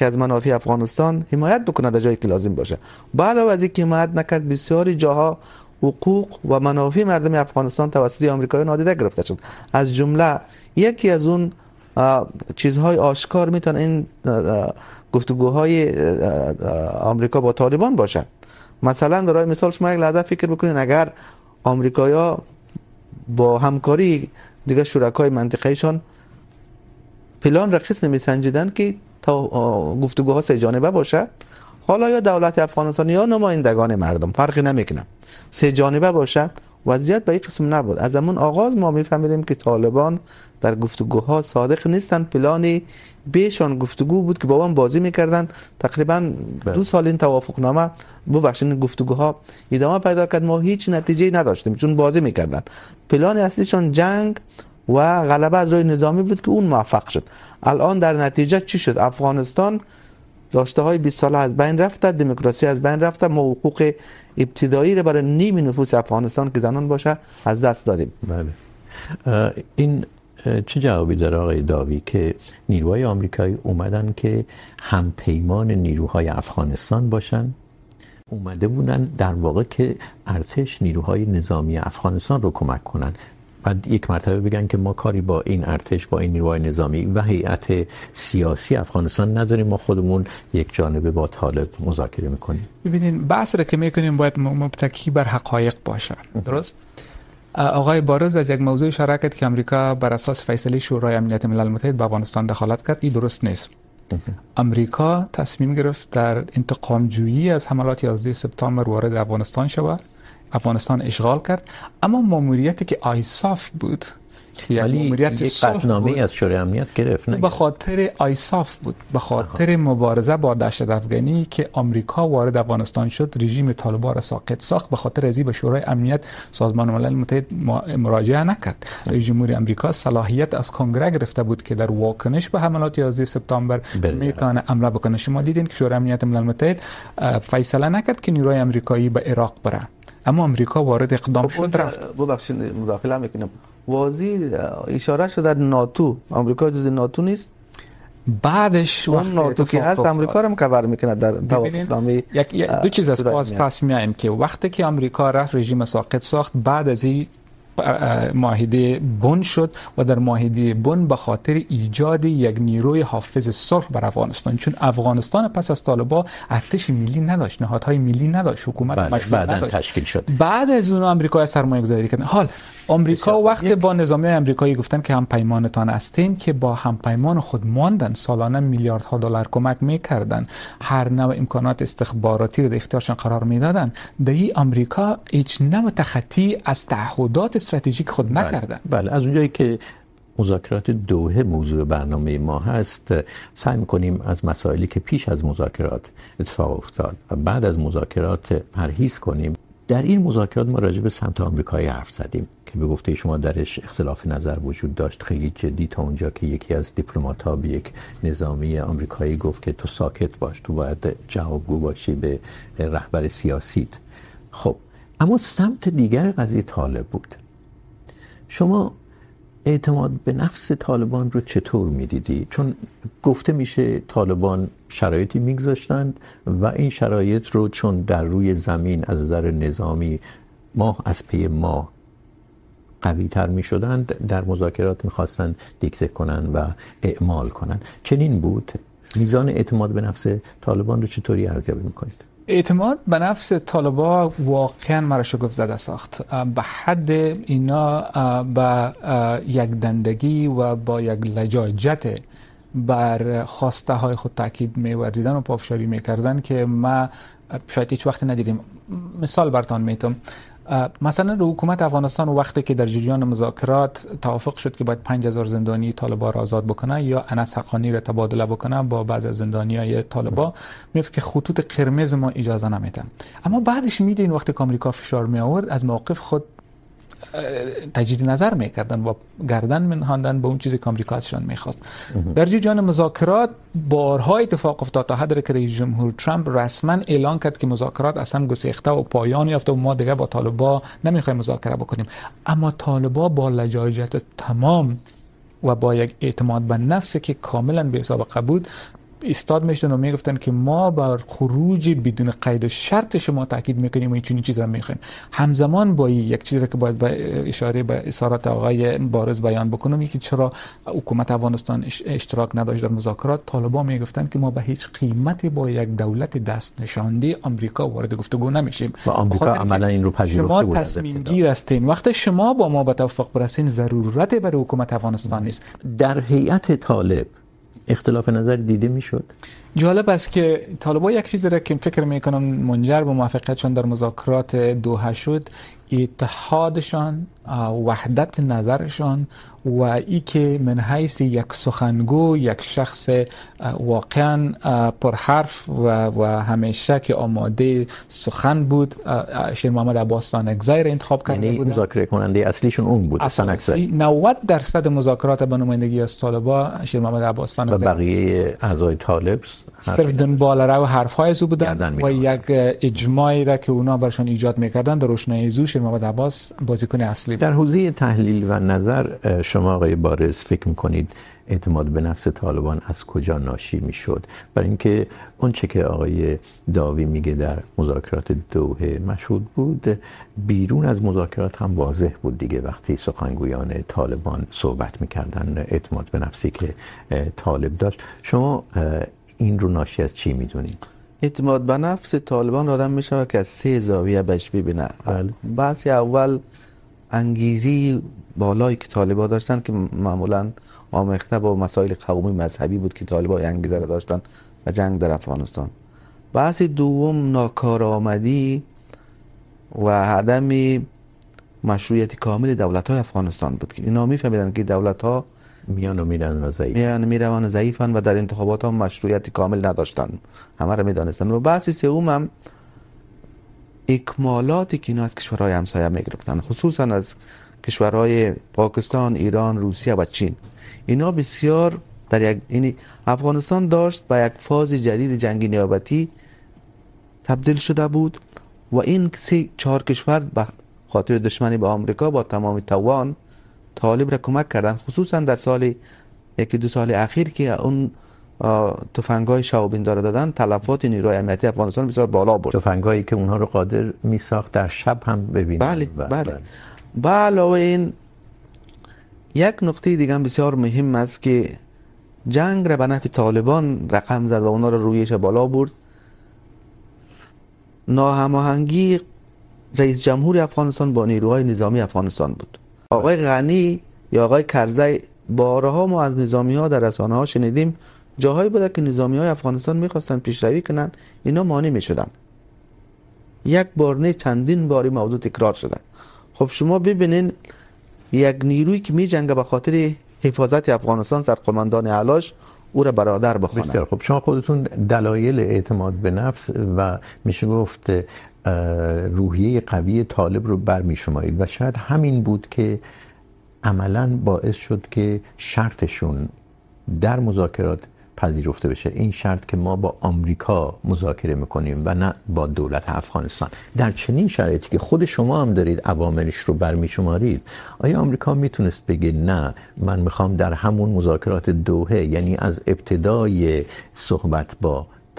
که از منافع افغانستان حمایت بکنه در جایی که لازم باشه. علاوه از اینکه حمایت نکرد، بسیاری جاها حقوق و منافع مردم افغانستان توسط آمریکایی‌ها نادیده گرفته شد. از جمله یکی از اون چیزهای آشکار میتونه این گفتگوهای آمریکا با طالبان باشه. مثلا برای مثال شما یک لحظه فکر بکنین اگر آمریکایی‌ها با همکاری دیگه شرکای منطقه‌ایشان پلان را کسی نمیسنجیدند که گفتگوها سه جانبه باشه. حالا یا دولت افغانستان یا نمایندگان مردم فرقی نمیکنه، سه جانبه باشه وضعیت به این قسم نبود. از همون آغاز ما میفهمیدیم که طالبان در گفتگوها صادق نیستن. پلان بیشان گفتگو بود که با هم بازی میکردن. تقریبا دو سال این توافقنامه ببخشید گفتگوها ادامه پیدا کرد، ما هیچ نتیجه نداشتیم چون بازی میکردن. پلان اصلیشان جنگ و غلبه از روی نظامی بود که اون موفق شد. الان در نتیجه چی شد؟ افغانستان داشته های بیست ساله از بین رفته، دموکراسی از بین رفته، ما حقوق ابتدایی را برای نیم نفوس افغانستان که زنان باشه از دست دادیم. بله. این چه جوابی داره آقای داوی که نیروهای آمریکایی اومدن که همپیمان نیروهای افغانستان باشن؟ اومده بودن در واقع که ارتش نیروهای نظامی افغانستان رو کمک کنن، بعد یک مرتبه بگن که ما کاری با این ارتش، با این نیروهای نظامی و هیئت سیاسی افغانستان نداریم، ما خودمون یک جانبه با طالب مذاکره میکنیم. ببینین بحث را که میکنیم باید مبتکی بر حقایق باشه، درست؟ آقای باریز از یک موضوع اشاره کرد که آمریکا بر اساس فیصله شورای امنیت ملل متحد به افغانستان دخالت کرد. این درست نیست. آمریکا تصمیم گرفت در انتقام جویی از حملات یازده سپتامبر وارد افغانستان شود، افغانستان اشغال کرد، اما ماموریتی که آیساف بود، یعنی ماموریت قطعنامه‌ای از شورای امنیت گرفت، نه به خاطر آیساف بود، به خاطر مبارزه با دهشت افغانی که آمریکا وارد افغانستان شد، رژیم طالبان را ساقط ساخت. به خاطر ازی به شورای امنیت سازمان ملل متحد مراجعه نکرد. رئیس جمهور آمریکا صلاحیت از کنگره گرفته بود که در واکنش به حملات یازده سپتامبر میتونه عمل بکنه. شما دیدین که شورای امنیت ملل متحد فیصله نکرد که نیروهای آمریکایی به عراق برن، اما امریکا وارد اقدام شد رفت. ببخشید مداخله میکنم، واضح اشاره شده در ناتو، امریکا جز ناتو نیست. بعدش اون ناتو که هست امریکا رو کاور میکنه در توافقنامه. یک دو چیز از پاس پاس میایم که وقتی که امریکا رفت رژیم ساقط ساخت، بعد از این معاهده بن شد و در معاهده بن به خاطر ایجاد یک نیروی حافظ صلح بر افغانستان، چون افغانستان پس از طالبا ارتش ملی نداشت، نهادهای ملی نداشت، حکومت مشروع نداشت، تشکیل شد. بعد از اون آمریکا سرمایه‌گذاری کرد. حال آمریکا وقتی با نظامی آمریکایی گفتن که هم پیمانتان هستیم که با هم پیمان خود ماندن، سالانه میلیاردها دلار کمک میکردن، هر نوع امکانات استخباراتی رو در اختیارشان قرار میدادن، دهی آمریکا هیچ نوع تخطی از تعهدات استراتژیک خود نکرده. بله، از اونجایی که مذاکرات دوحه موضوع برنامه ما هست، سعی می‌کنیم از مسائلی که پیش از مذاکرات اتفاق افتاد و بعد از مذاکرات پرهیز کنیم. در این مذاکرات ما راجع به سمت آمریکایی حرف زدیم که به گفته شما درش اختلاف نظر وجود داشت، خیلی جدی، تا اونجا که یکی از دیپلمات‌ها به یک نظامی آمریکایی گفت که تو ساکت باش، تو باید جوابگو باشی به رهبر سیاسیت. خب اما سمت دیگر قضیه طالب بود. شما اعتماد به نفس طالبان رو چطور میدیدی؟ چون گفته میشه طالبان شرایطی میگذاشتند و این شرایط رو چون در روی زمین از نظر نظامی ماه از پی ماه قوی تر میشدند، در مذاکرات میخواستند دیکته کنن و اعمال کنن. چنین بود؟ میزان اعتماد به نفس طالبان رو چطوری ارزیابی میکنید؟ اعتماد به نفس طالبا واقعا مرا شگفت زده ساخت. به حد اینا با یک دندگی و با یک لجاجت بر خواسته های خود تاکید می‌ورزیدن و پافشاری می‌کردن که ما شاید هیچ وقت ندیدیم. مثال براتون میتونم، مثلا رو حکومت افغانستان وقتی که در جریان مذاکرات توافق شد که باید پنج هزار زندانی طالبان را آزاد بکنه یا انس حقانی را تبادله بکنه با بعضی از زندانیای طالبان، میگفت که خطوط قرمز ما اجازه نمیدن. اما بعدش میدین وقتی که آمریکا فشار می آورد از موقف خود تجدید نظر میکردن و گردن منهاندن به اون چیزی که آمریکا ازشان میخواست. در جریان مذاکرات بارها اتفاق افتاد تا حدی که رئیس جمهور ترامپ رسما اعلان کرد که مذاکرات اصلا گسیخته و پایان یافته و ما دیگه با طالبان نمیخوایم مذاکره بکنیم. اما طالبان با لجاجت تمام و با یک اعتماد به نفس که کاملا بی سابقه بود ایستاد میشدن و میگفتن که ما بر خروج بدون قید و شرط شما تاکید میکنیم و این چنین چیزا میخوایم. همزمان با یک چیزی که باید با اشاره به اصرارات آقای بارز بیان بکنم، اینکه چرا حکومت افغانستان اشتراک نداشت در مذاکرات، طالبان میگفتن که ما به هیچ قیمتی با یک دولت دست نشانده آمریکا وارد گفتگو نمیشیم. و آمریکا عملا این رو پذیرفته بود. شما تصمیم گیر هستین، وقتی شما با ما به توافق برسین ضرورتی برای حکومت افغانستان نیست. در هیئت طالب اختلاف نظر دیده میشد. جالب است که طالبان یک چیزی را که فکر میکنم منجر به موفقیتشان در مذاکرات دوحه شد، اتحادشان، وحدت نظرشان و ای که من حیث یک سخنگو، یک شخص واقعا پرحرف و و همیشه که آماده سخن بود، شیر محمد عباس استانکزای را انتخاب کرده بود. مذاکره کننده اصلیشون اون بود، استانکزای. نود درصد مذاکرات با نمایندگی از طالبان شیر محمد عباس استانکزای و بقیه اعضای طالب صرف دنبال رو حرف‌های زو بودن و یک اجماعی را که اونا برشان ایجاد می‌کردن در روشنایی زو شیر محمد عباس بازیکن اصلی. در حوزه تحلیل و نظر شما آقای بارز فکر می‌کنید اعتماد به نفس طالبان از کجا ناشی می‌شد؟ برای اینکه اونچه که آقای داوی میگه در مذاکرات دوحه مشهود بود، بیرون از مذاکرات هم واضح بود دیگه. وقتی سخنگویان طالبان صحبت می‌کردن، اعتماد به نفسی که طالب داشت، شما این رو ناشی از چی میدونید؟ اعتماد به نفس طالبان آدم میشه که از سه زاویه بهش ببینن. بحث اول انگیزی بالایی که طالبان داشتن که معمولا آمیخته با مسائل قومی مذهبی بود که طالبان انگیزه را داشتن به جنگ در افغانستان. بحث دوم ناکارآمدی و عدم مشروعیت کامل دولت‌های افغانستان بود که اینا میفهمیدن که دولت‌ها میان و میرن و ضعیف میان میرن ضعیفن و در انتخابات هم مشروعیت کامل نداشتن، همه را میدانستن. و بحث سوم هم اکمالاتی که اینا از کشورهای همسایه میگرفتن، خصوصا از کشورهای پاکستان، ایران، روسیه و چین. اینا بسیار در یک، یعنی افغانستان داشت با یک فاز جدید جنگی نیابتی تبدیل شده بود و این سه چهار کشور به خاطر دشمنی با آمریکا با تمام توان طالب را کمک کردن، خصوصا در سال یکی دو سال اخیر که اون تفنگ‌های شاوبیندار دادن، تلفات نیروهای امنیتی افغانستان بسیار بالا برد. تفنگ‌هایی که اونها رو قادر می‌ساخت در شب هم ببینن. بله بله. به علاوه این یک نکته دیگه هم بسیار مهم است که جنگ را به نفع طالبان رقم زد و اونها رو رویش بالا برد. ناهماهنگی رئیس جمهور افغانستان با نیروهای نظامی افغانستان بود. آقای غنی یا آقای کرزی، بارها ما از نظامی‌ها در رسانه‌ها شنیدیم جاهایی بوده که نظامی‌های افغانستان می‌خواستن پیشروی کنن، اینا مانع می‌شدن. یک بار نه، چندین بار این موضوع تکرار شده. خب شما ببینین یک نیرویی که می‌جنگه به خاطر حفاظت افغانستان، سرقومندان علاش او را برادر بخوانن. بسیار خب، شما خودتون دلایل اعتماد به نفس و میشه گفت روحیه قوی طالب رو برمی‌شمارید و شاید همین بود که عملاً باعث شد که شرطشون در مذاکرات پذیرفته بشه. این شرط که ما با آمریکا مذاکره می‌کنیم و نه با دولت افغانستان. در چنین شرایطی که خود شما هم دارید عواملش رو برمی‌شمارید، آیا آمریکا میتونست بگه نه من می‌خوام در همون مذاکرات دوحه، یعنی از ابتدای صحبت با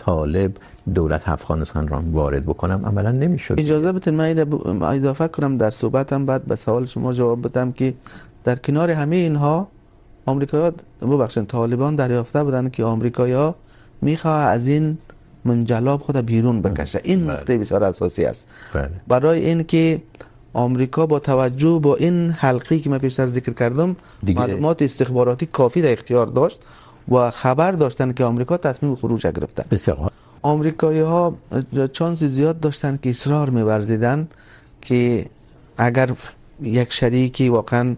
طالب دولت افغانستان را وارد بکنم؟ عملا نمیشد. اجازه بدید من اینو اضافه کنم در صحبتم، بعد به سوال شما جواب بدم که در کنار همه اینها آمریکایی‌ها، ببخشید طالبان دریافته بودند که آمریکایی‌ها می‌خواد از این منجلاب خود بیرون بکشه. این نکته بسیار اساسی است. بله. برای اینکه آمریکا با توجه با این حلقه‌ای که من پیشتر ذکر کردم دیگه... معلومات استخباراتی کافی در اختیار داشت و خبر داشتن که آمریکا تصمیم خروج گرفته. بسیار آمریکایی‌ها چانس زیاد داشتن که اصرار می‌ورزیدن که اگر یک شریکی واقعاً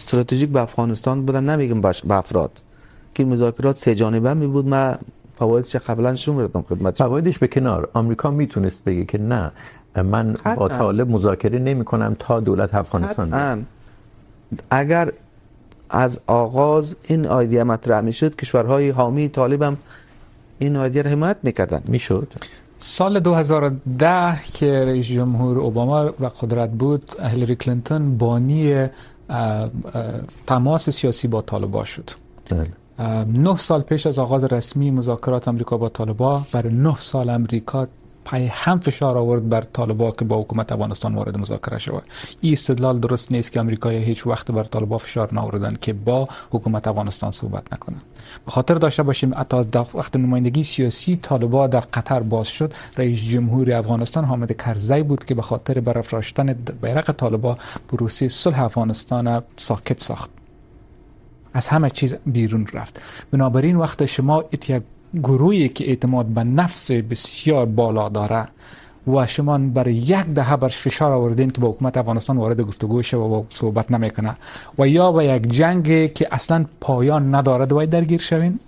استراتژیک به افغانستان بودن، نمیگم به افراد، که مذاکرات سه جانبه می بود، من فوایدش قبلا شون بردم خدمت شما. فوایدش به کنار، آمریکا میتونست بگه که نه من با طالب مذاکره نمی کنم تا دولت افغانستان بیاد. اگر از آغاز این ایده مطرح میشد، کشورهای حامی طالب هم این ایده را حمایت میکردن. میشد سال دو هزار و ده که رئیس جمهور اوباما و قدرت بود، هیلاری کلینتون بانی تماس سیاسی با طالبان شد. نه سال پیش از آغاز رسمی مذاکرات آمریکا با طالبان، برای نه سال آمریکا پای هم فشار آورد بر طالبان که با حکومت افغانستان وارد مذاکره شود. این استدلال درست نیست که آمریکا هیچ وقت بر طالبان فشار نآوردند که با حکومت افغانستان صحبت نکنند. به خاطر داشته باشیم حتی وقتی نمایندگی سیاسی طالبان در قطر باز شد، رئیس جمهور افغانستان حامد کرزی بود که به خاطر برافراشتن بیرق طالبان پروسه صلح افغانستان ساکت ساخت، از همه چیز بیرون رفت. بنابراین وقت شما یک گروهی که اعتماد به نفس بسیار بالا داره و شما برای یک دهه برش فشار آوردین که با حکومت افغانستان وارد گفتگو شه و صحبت نمیکنه و یا با یک جنگی که اصلا پایان نداره باید درگیر شوین،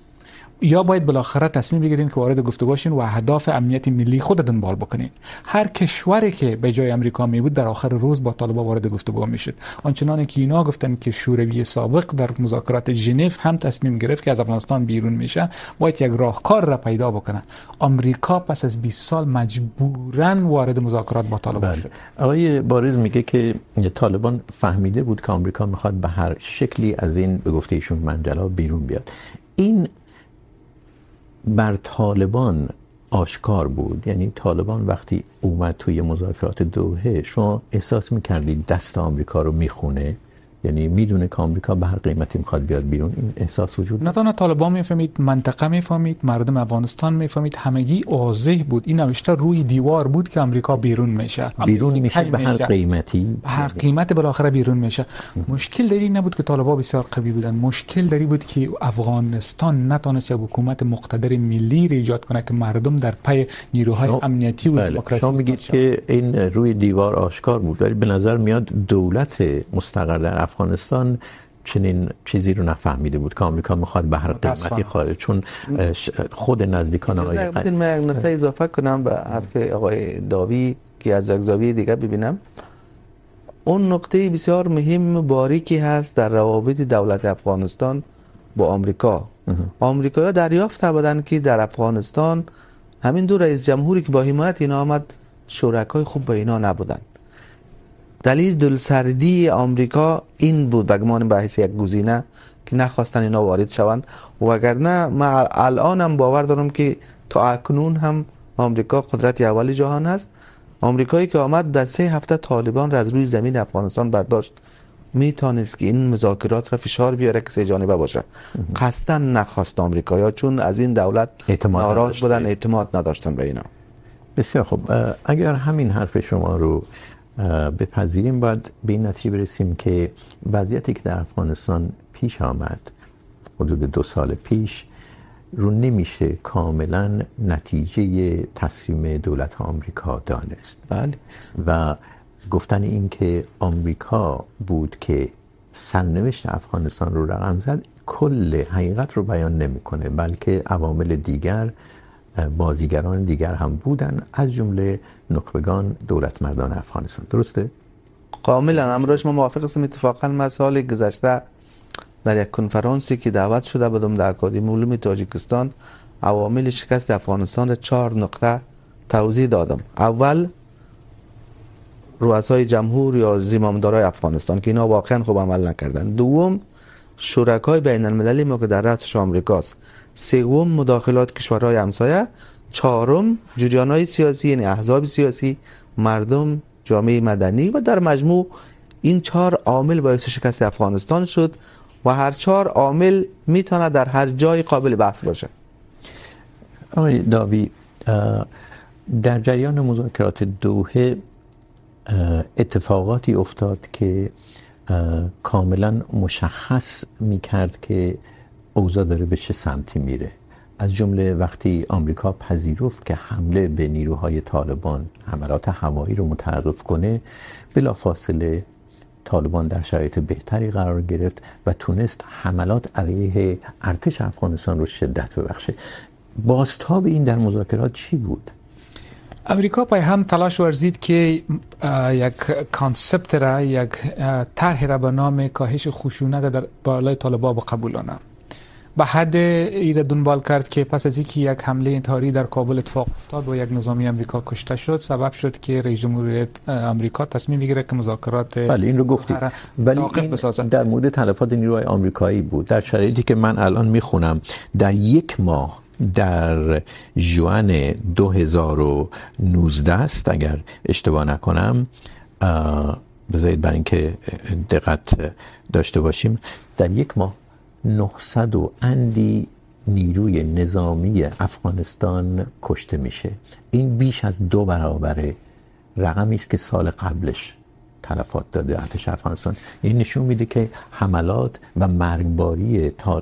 یا باید بالاخره تصمیم بگیرین که وارد گفتگو شین و اهداف امنیتی ملی خود دنبال بکنین. هر کشوری که به جای آمریکا می بود در آخر روز با طالبان وارد گفتگو میشد، آنچنان که اینا گفتن که شوروی سابق در مذاکرات ژنو هم تصمیم گرفت که از افغانستان بیرون میشه، باید یک راهکار را پیدا بکنن. آمریکا پس از بیست سال مجبوراً وارد مذاکرات با طالبان شد. آقای باریز میگه که طالبان فهمیده بود که آمریکا میخواد به هر شکلی از این به گفته ایشون منجلا بیرون بیاد. این بر طالبان آشکار بود، یعنی طالبان وقتی اومد توی مذاکرات دوحه شما احساس می‌کردید دست آمریکا رو میخونه، یعنی میدونه که آمریکا به هر قیمتی میخواد بیاد بیرون. این احساس وجود نه تنها طالبان میفهمید، منطقه میفهمید، مردم افغانستان میفهمید، همگی واضح بود این نوشته روی دیوار بود که آمریکا بیرون میشه، بیرون میشه به هر قیمتی، به هر قیمت بالاخره بیرون میشه. مشکل در این نبود که طالبان بسیار قوی بودن، مشکل در این بود که افغانستان نتونست یک حکومت مقتدر ملی را ایجاد کنه که مردم در پی نیروهای امنیتی و دموکراسی. شما میگید که این روی دیوار آشکار بود، ولی به نظر میاد دولت مستقر در افغانستان چنین چیزی رو نفهمیده بود که آمریکا میخواد به هر قیمتی خارج، چون خود نزدیکان آقای قدیم. من یک نکته اضافه کنم به حرف آقای داوی که از یک زاویه دیگر ببینم، اون نکته بسیار مهم باریکی هست در روابط دولت افغانستان با آمریکا. آمریکایی‌ها دریافت کردند که در افغانستان همین دو رئیس جمهوری که با حمایت اینا آمد شرکای خوب با اینا نبودند. دلیل دلسردی آمریکا این بود بگمان به حیث یک گزینه که نخواستن اینا وارد شوند، وگرنه ما الانم باور دارم که تا اکنون هم آمریکا قدرت اول جهان هست. آمریکایی که آمد در سه هفته طالبان را از روی زمین افغانستان برداشت، میتونست که این مذاکرات را فشار بیاره که سه جانبه باشه. قصدا نخواست آمریکایی‌ها، چون از این دولت ناراض بودن، اعتماد نداشتن به اینا. بسیار خب، اگر همین حرف شما رو بپذیریم باید به این نتیجه برسیم که وضعیتی که در افغانستان پیش آمد حدود دو سال پیش رو نمیشه کاملا نتیجه تصمیم دولت آمریکا دانست. بله، و گفتن این که آمریکا بود که سرنوشت افغانستان رو رقم زد کل حقیقت رو بیان نمیکنه، بلکه عوامل دیگر، بازیگران دیگر هم بودن، از جمله نخبگان دولت مردان افغانستان. درسته؟ کاملا امروز ما موافق هستم. اتفاقا ما سال گذشته در یک کنفرانسی که دعوت شده بودم در اکادمی علوم تاجیکستان، عوامل شکست افغانستان را چهار نقطه توضیح دادم. اول، رؤسای جمهور یا زمامدارای افغانستان که اینا واقعا خوب عمل نکردن. دوم، شرکای بین المللی ما که در رأسش آمریکاست. سوم، مداخلات کشورهای همسایه. چهارم، جریان‌های سیاسی یعنی احزاب سیاسی، مردم، جامعه مدنی. و در مجموع این چهار عامل باعث شکست افغانستان شد و هر چهار عامل میتونه در هر جای قابل بحث باشه. آقای داوی، در جریان مذاکرات دوحه اتفاقاتی افتاد که کاملا مشخص میکرد که اوضاع داره به چه سمتی میره، از جمله وقتی آمریکا پذیرفت که حمله به نیروهای طالبان، حملات هوایی رو متوقف کنه، بلافاصله طالبان در شرایط بهتری قرار گرفت و تونست حملات علیه ارتش افغانستان رو شدت ببخشه. بازتاب این در مذاکرات چی بود؟ امریکا پای هم تلاش ورزید که یک کانسپت را، یک طرح را به نام کاهش خشونت در بالای طالبان بقبولانه. به حد ایده دنبال کرد که پس از اینکه یک حمله انتحاری در کابل اتفاق افتاد و یک نظامی آمریکا کشته شد، سبب شد که رئیس جمهوری آمریکا تصمیم بگیره که مذاکرات بله این رو گفتید ولی این در مورد تلفات نیروهای آمریکایی بود. در شرایطی که من الان میخونم در یک ماه در ژوئن دو هزار و نوزده است اگر اشتباه نکنم، بذارید برای اینکه دقت داشته باشیم، در یک ماه نهصد و اندی نیروی نظامی افغانستان کشته میشه. این بیش از دو برابر رقمی است که سال قبلش تلفات داده ارتش افغانستان. این نشون میده که حملات و مرگباری تا...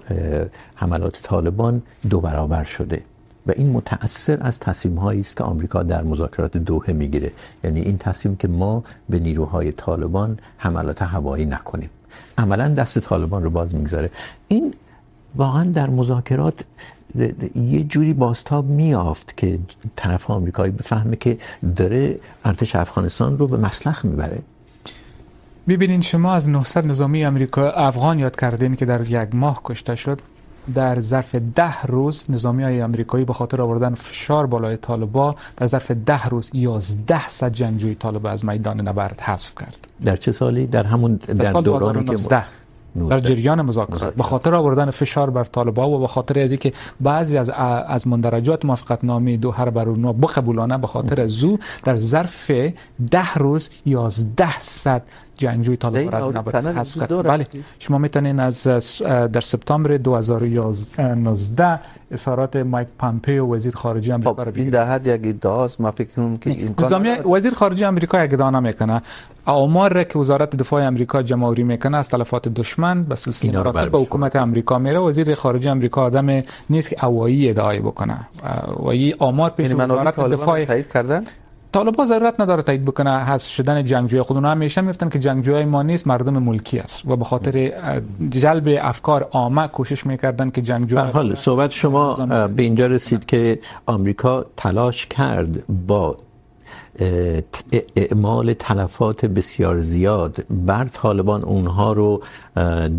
حملات طالبان دو برابر شده و این متأثر از تصمیم‌هایی است که آمریکا در مذاکرات دوحه میگیره. یعنی این تصمیم که ما به نیروهای طالبان حملات هوایی نکنیم، عملا دست طالبان رو باز میگذاره. این واقعا در مذاکرات یه جوری بازتاب میافت که طرف آمریکایی بفهمه که داره ارتش افغانستان رو به مصلح میبره. ببینین شما از نهصد نظامی آمریکا افغان یاد کردین که در یک ماه کشته شد. در ظرف ده روز نظامیان آمریکایی به خاطر آوردن فشار بالای طالبان در ظرف ده روز یازده صد جنگجوی طالبان از میدان نبرد حذف کرد. در چه سالی؟ در همون در دورانی که در جریان مذاکرات به خاطر آوردن فشار بر طالبان و به خاطر از اینکه بعضی از از مندرجات موافقتنامه دوحه بر اونها بقبولانه، به خاطر زو در ظرف ده روز یازده صد جنگجوی طالبان از نبرد حذف کرد. بله شما میتونین از در سپتامبر دو هزار و نوزده اظهارات مایک پامپیو وزیر خارجه آمریکا رو ببینید. در حد یک ادعاس ما فکر می‌کنم که امکان وزیر خارجه آمریکا یک ادعا نمی‌کنه. آمار که وزارت دفاع آمریکا جمع‌آوری می‌کنه از تلفات دشمن به سلسله مراتب به حکومت آمریکا میره. وزیر خارجه آمریکا آدم نیست که هوایی ادعای بکنه و این آمار پیش وزارت دفاع تایید کردن. طالبان ضرورت نداره تایید بکنه. حذف شدن جنگجوی خود اونها همیشه میگفتن که جنگجوهای ما نیست، مردم ملکی است و به خاطر جلب افکار عامه کوشش میکردن که جنگجو. به حال صحبت شما به اینجا رسید که آمریکا تلاش کرد با اعمال تلفات بسیار زیاد بر طالبان اونها رو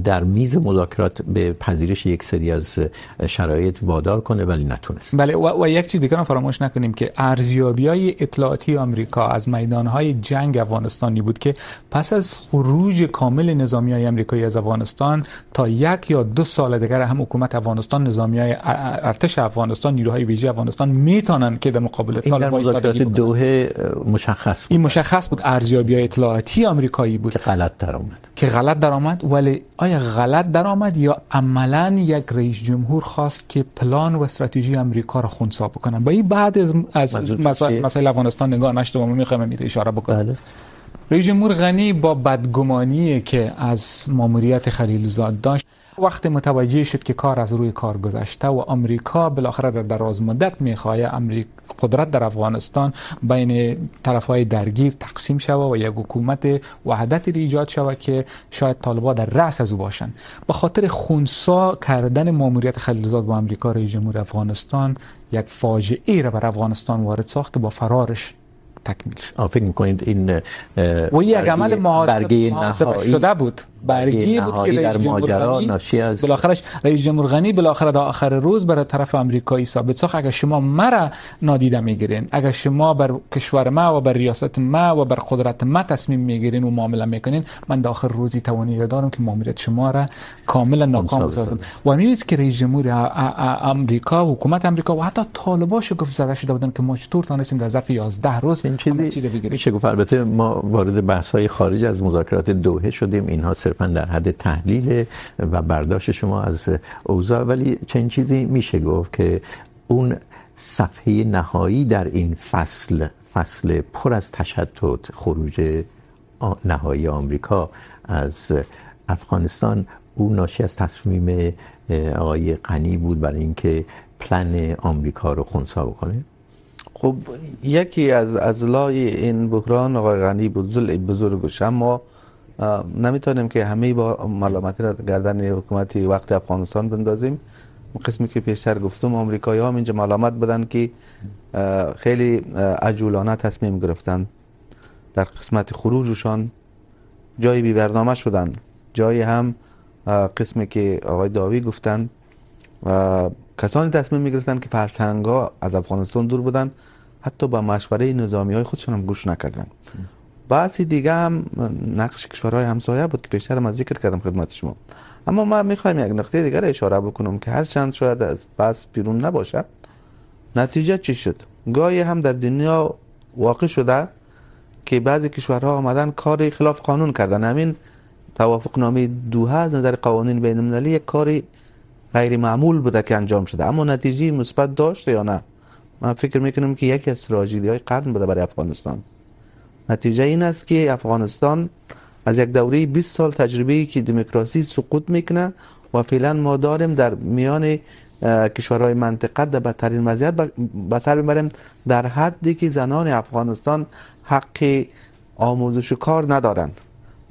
در میز مذاکرات به پذیرش یک سری از شرایط وادار کنه ولی نتونست. بله و, و یک چیز دیگه هم فراموش نکنیم که ارزیابی‌های اطلاعاتی آمریکا از میدان‌های جنگ افغانستانی بود که پس از خروج کامل نظامیان آمریکایی از افغانستان تا یک یا دو سال دیگر هم حکومت افغانستان نظامیان ارتش افغانستان نیروهای ویژه افغانستان میتونن که در مقابل طالبان مذاکرات دوحه مشخص بود. این مشخص بود ارزیابی‌های اطلاعاتی آمریکایی بود که غلط در آمد که غلط در آمد ولی آیا غلط در آمد یا عملاً یک رئیس جمهور خواست که پلان و استراتژی آمریکا را خونسا بکنن. با این بعد از از مسائل مسائل افغانستان نگاه نشده و ما می‌خوایم این اشاره بکنم. رئیس جمهور غنی با بدگمانی که از ماموریت خلیلزاد داشت وقت متوجه شد که کار از روی کار گذشته و آمریکا بالاخره در دراز مدت می‌خواد آمریکا قدرت در افغانستان بین طرف‌های درگیر تقسیم شود و یک حکومت وحدتی ایجاد شود که شاید طالبان در رأس از او باشند. به خاطر خونسا کردن ماموریت خلیلزاد با آمریکا رئیس جمهور افغانستان یک فاجعه را بر افغانستان وارد ساخت که با فرارش تکمیل شد. فکر می‌کنید این و یک عمل محاسبه شده بود. برگی بود که در ماجرا ناشی از بالاخرش رئیس جمهور غنی بالاخره در آخر روز برای طرف آمریکایی ثابت ساخت اگر شما مرا نادیده میگیرین، اگر شما بر کشور ما و بر ریاست ما و بر قدرت ما تصمیم میگیرین و معامله میکنین، من در آخر روزی توانایی دارم که معاملات شما را کاملا ناکام سازم. و می‌بینید که رئیس جمهور آمریکا و حکومت آمریکا و حتی طالبان شگفت زده شده بودن که ما چطور تونستیم در ظرف یازده روز این چیز بگیریم. شگفت. البته ما وارد بحث‌های خارج از مذاکرات دوحه شدیم، اینها صرفاً در حد تحلیل و برداشت شما از اوضاع، ولی چنین چیزی میشه گفت که اون صفحه نهایی در این فصل فصل پر از تشتت خروج نهایی آمریکا از افغانستان اون ناشی از تصمیم آقای غنی بود برای اینکه پلن آمریکا رو خنثی بکنه. خب یکی از ازلای این بحران آقای غنی بود، ذل بزرگش. اما نمیتونیم که همه با ملامتی را گردن حکومت وقت افغانستان بندازیم. قسمی که پیشتر گفتم آمریکایی ها اینجا ملامت بدن که خیلی عجولانه تصمیم گرفتن، در قسمت خروجشان جای بی برنامه شدن، جای هم قسمی که آقای داوی گفتن کسانی تصمیم میگرفتن که فرسنگ ها از افغانستان دور بودن، حتی با مشوره نظامی های خودشون هم گوش نکردن. بعضی دیگه هم نقش کشورهای همسایه بود که پیشتر هم ذکر کردم خدمت شما. اما ما میخوایم یک نقطه دیگر اشاره بکنم که هر چند شاید از بس بیرون نباشد، نتیجه چی شد؟ گاهی هم در دنیا واقع شده که بعضی کشورها آمدن کاری خلاف قانون کردن. همین توافق نامه دوحه از نظر قوانین بین المللی یک کاری غیر معمول بوده که انجام شده، اما نتیجه مثبت داشت یا نه؟ من فکر میکنم که یکی از تراژدی‌های قرن بوده برای افغانستان. نتیجه این است که افغانستان از یک دوره بیست سال تجربه‌ای که دموکراسی سقوط میکنه و فعلا ما داریم در میان کشورهای منطقه در بدترین وضعیت به سر میبریم، در حدی که زنان افغانستان حق آموزش و کار ندارند،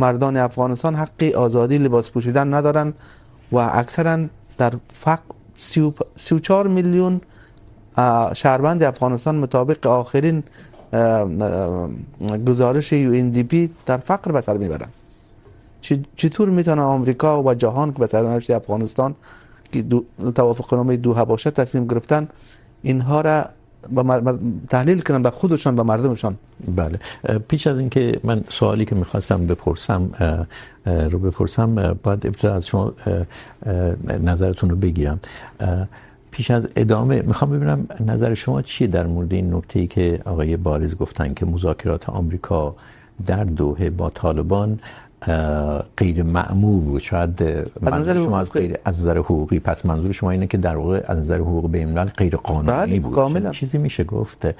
مردان افغانستان حق آزادی لباس پوشیدن ندارند و اکثرا در فقر. سی و چهار میلیون شهروند افغانستان مطابق آخرین گزارش یو ان دی پی در فقر به سر میبرند. چطور میتونه آمریکا و جهان که به سرنوشت افغانستان که توافقنامه دوحه باشه تصمیم گرفتن اینها را تحلیل کنن به خودشان به مردمشان؟ بله، پیش از اینکه من سوالی که میخواستم بپرسم رو بپرسم باید ابتدا از شما نظرتون رو بگیرم. پیش از ادامه میخوام ببینم نظر شما چیه در مورد این نکته‌ای که آقای باریز گفتن که مذاکرات آمریکا در دوحه با طالبان غیر معمول بود. شاید منظور شما از غیر از نظر حقوقی، پس منظور شما اینه که در واقع از نظر حقوق بین الملل غیر قانونی بود. کاملا چیزی میشه گفت؟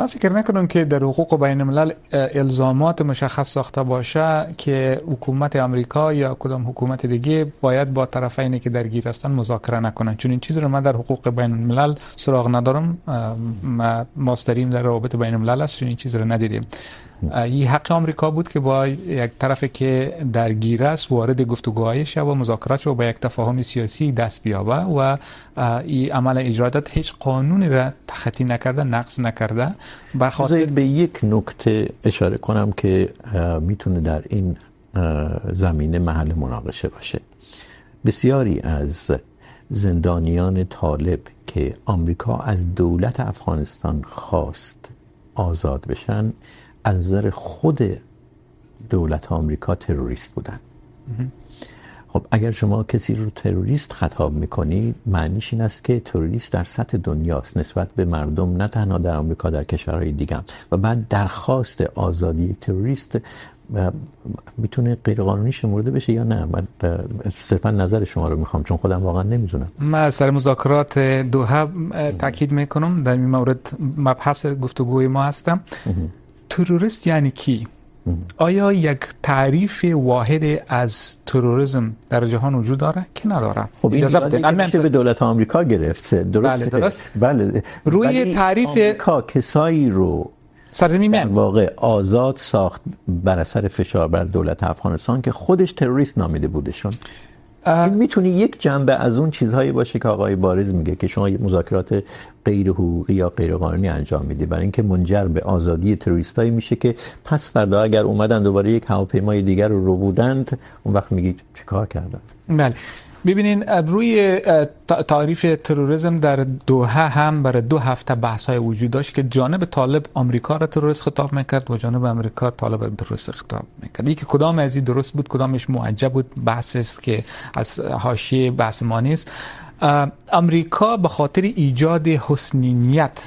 من فکر نکنم که در حقوق بین الملل الزامات مشخص ساخته باشه که حکومت آمریکا یا کدام حکومت دیگه باید با طرفینی که درگیر هستن مذاکره نکنن، چون این چیز رو من در حقوق بین الملل سراغ ندارم. ما ماستریم در روابط بین الملل است، چون این چیز رو ندیدیم. این حق آمریکا بود که با یک طرف که درگیر است وارد گفتگوهای شد و مذاکرات شد و به یک تفاهم سیاسی دست بیابه و این عمل اجرایت هیچ قانونی را تخطی نکرده، نقض نکرده. بخاطر به یک نکته اشاره کنم که میتونه در این زمینه محل مناقشه باشه. بسیاری از زندانیان طالب که آمریکا از دولت افغانستان خواست آزاد بشن، از نظر خود دولت آمریکا تروریست بودن. خب اگر شما کسی رو تروریست خطاب میکنید، معنیش این است که تروریست در سطح دنیاست نسبت به مردم، نه تنها در آمریکا، در کشورهای دیگه. و بعد درخواست آزادی تروریست میتونه غیر قانونی شمرده بشه یا نه؟ من صرفا نظر شما رو میخوام، چون خودم واقعا نمیدونم. من سر مذاکرات دوحه تاکید میکنم، در این مورد مبحث گفتگوی ما هستم. تروریست یعنی کی؟ آیا یک تعریف واحد از تروریسم در جهان وجود داره که نداره؟ خب اجازه بدید من به دولت آمریکا گرفت. درسته؟ بله، درست. بله. روی تعریف آمریکا کسایی رو سرزمین من واقع آزاد ساخت بر اثر فشار بر دولت افغانستان که خودش تروریست نامیده بودشون. این میتونه یک جنبه از اون چیزهایی باشه که آقای باریز میگه که شما مذاکرات غیر حقوقی یا غیر قانونی انجام میدی، برای اینکه منجر به آزادی تروریستایی میشه که پس فردا اگر اومدن دوباره یک هواپیمای دیگر رو رو بودند، اون وقت میگی چیکار کردن؟ بله، ببینین روی تعریف تروریسم در دوحه هم برای دو هفته بحث‌های وجود داشت که جانب طالب آمریکا را تروریست خطاب میکرد و جانب آمریکا طالب را تروریست خطاب میکرد. اینکه کدام از این درست بود، کدامش معجب بود، بحث است که از حاشیه بحث ما نیست. آمریکا به خاطر ایجاد حسن نیت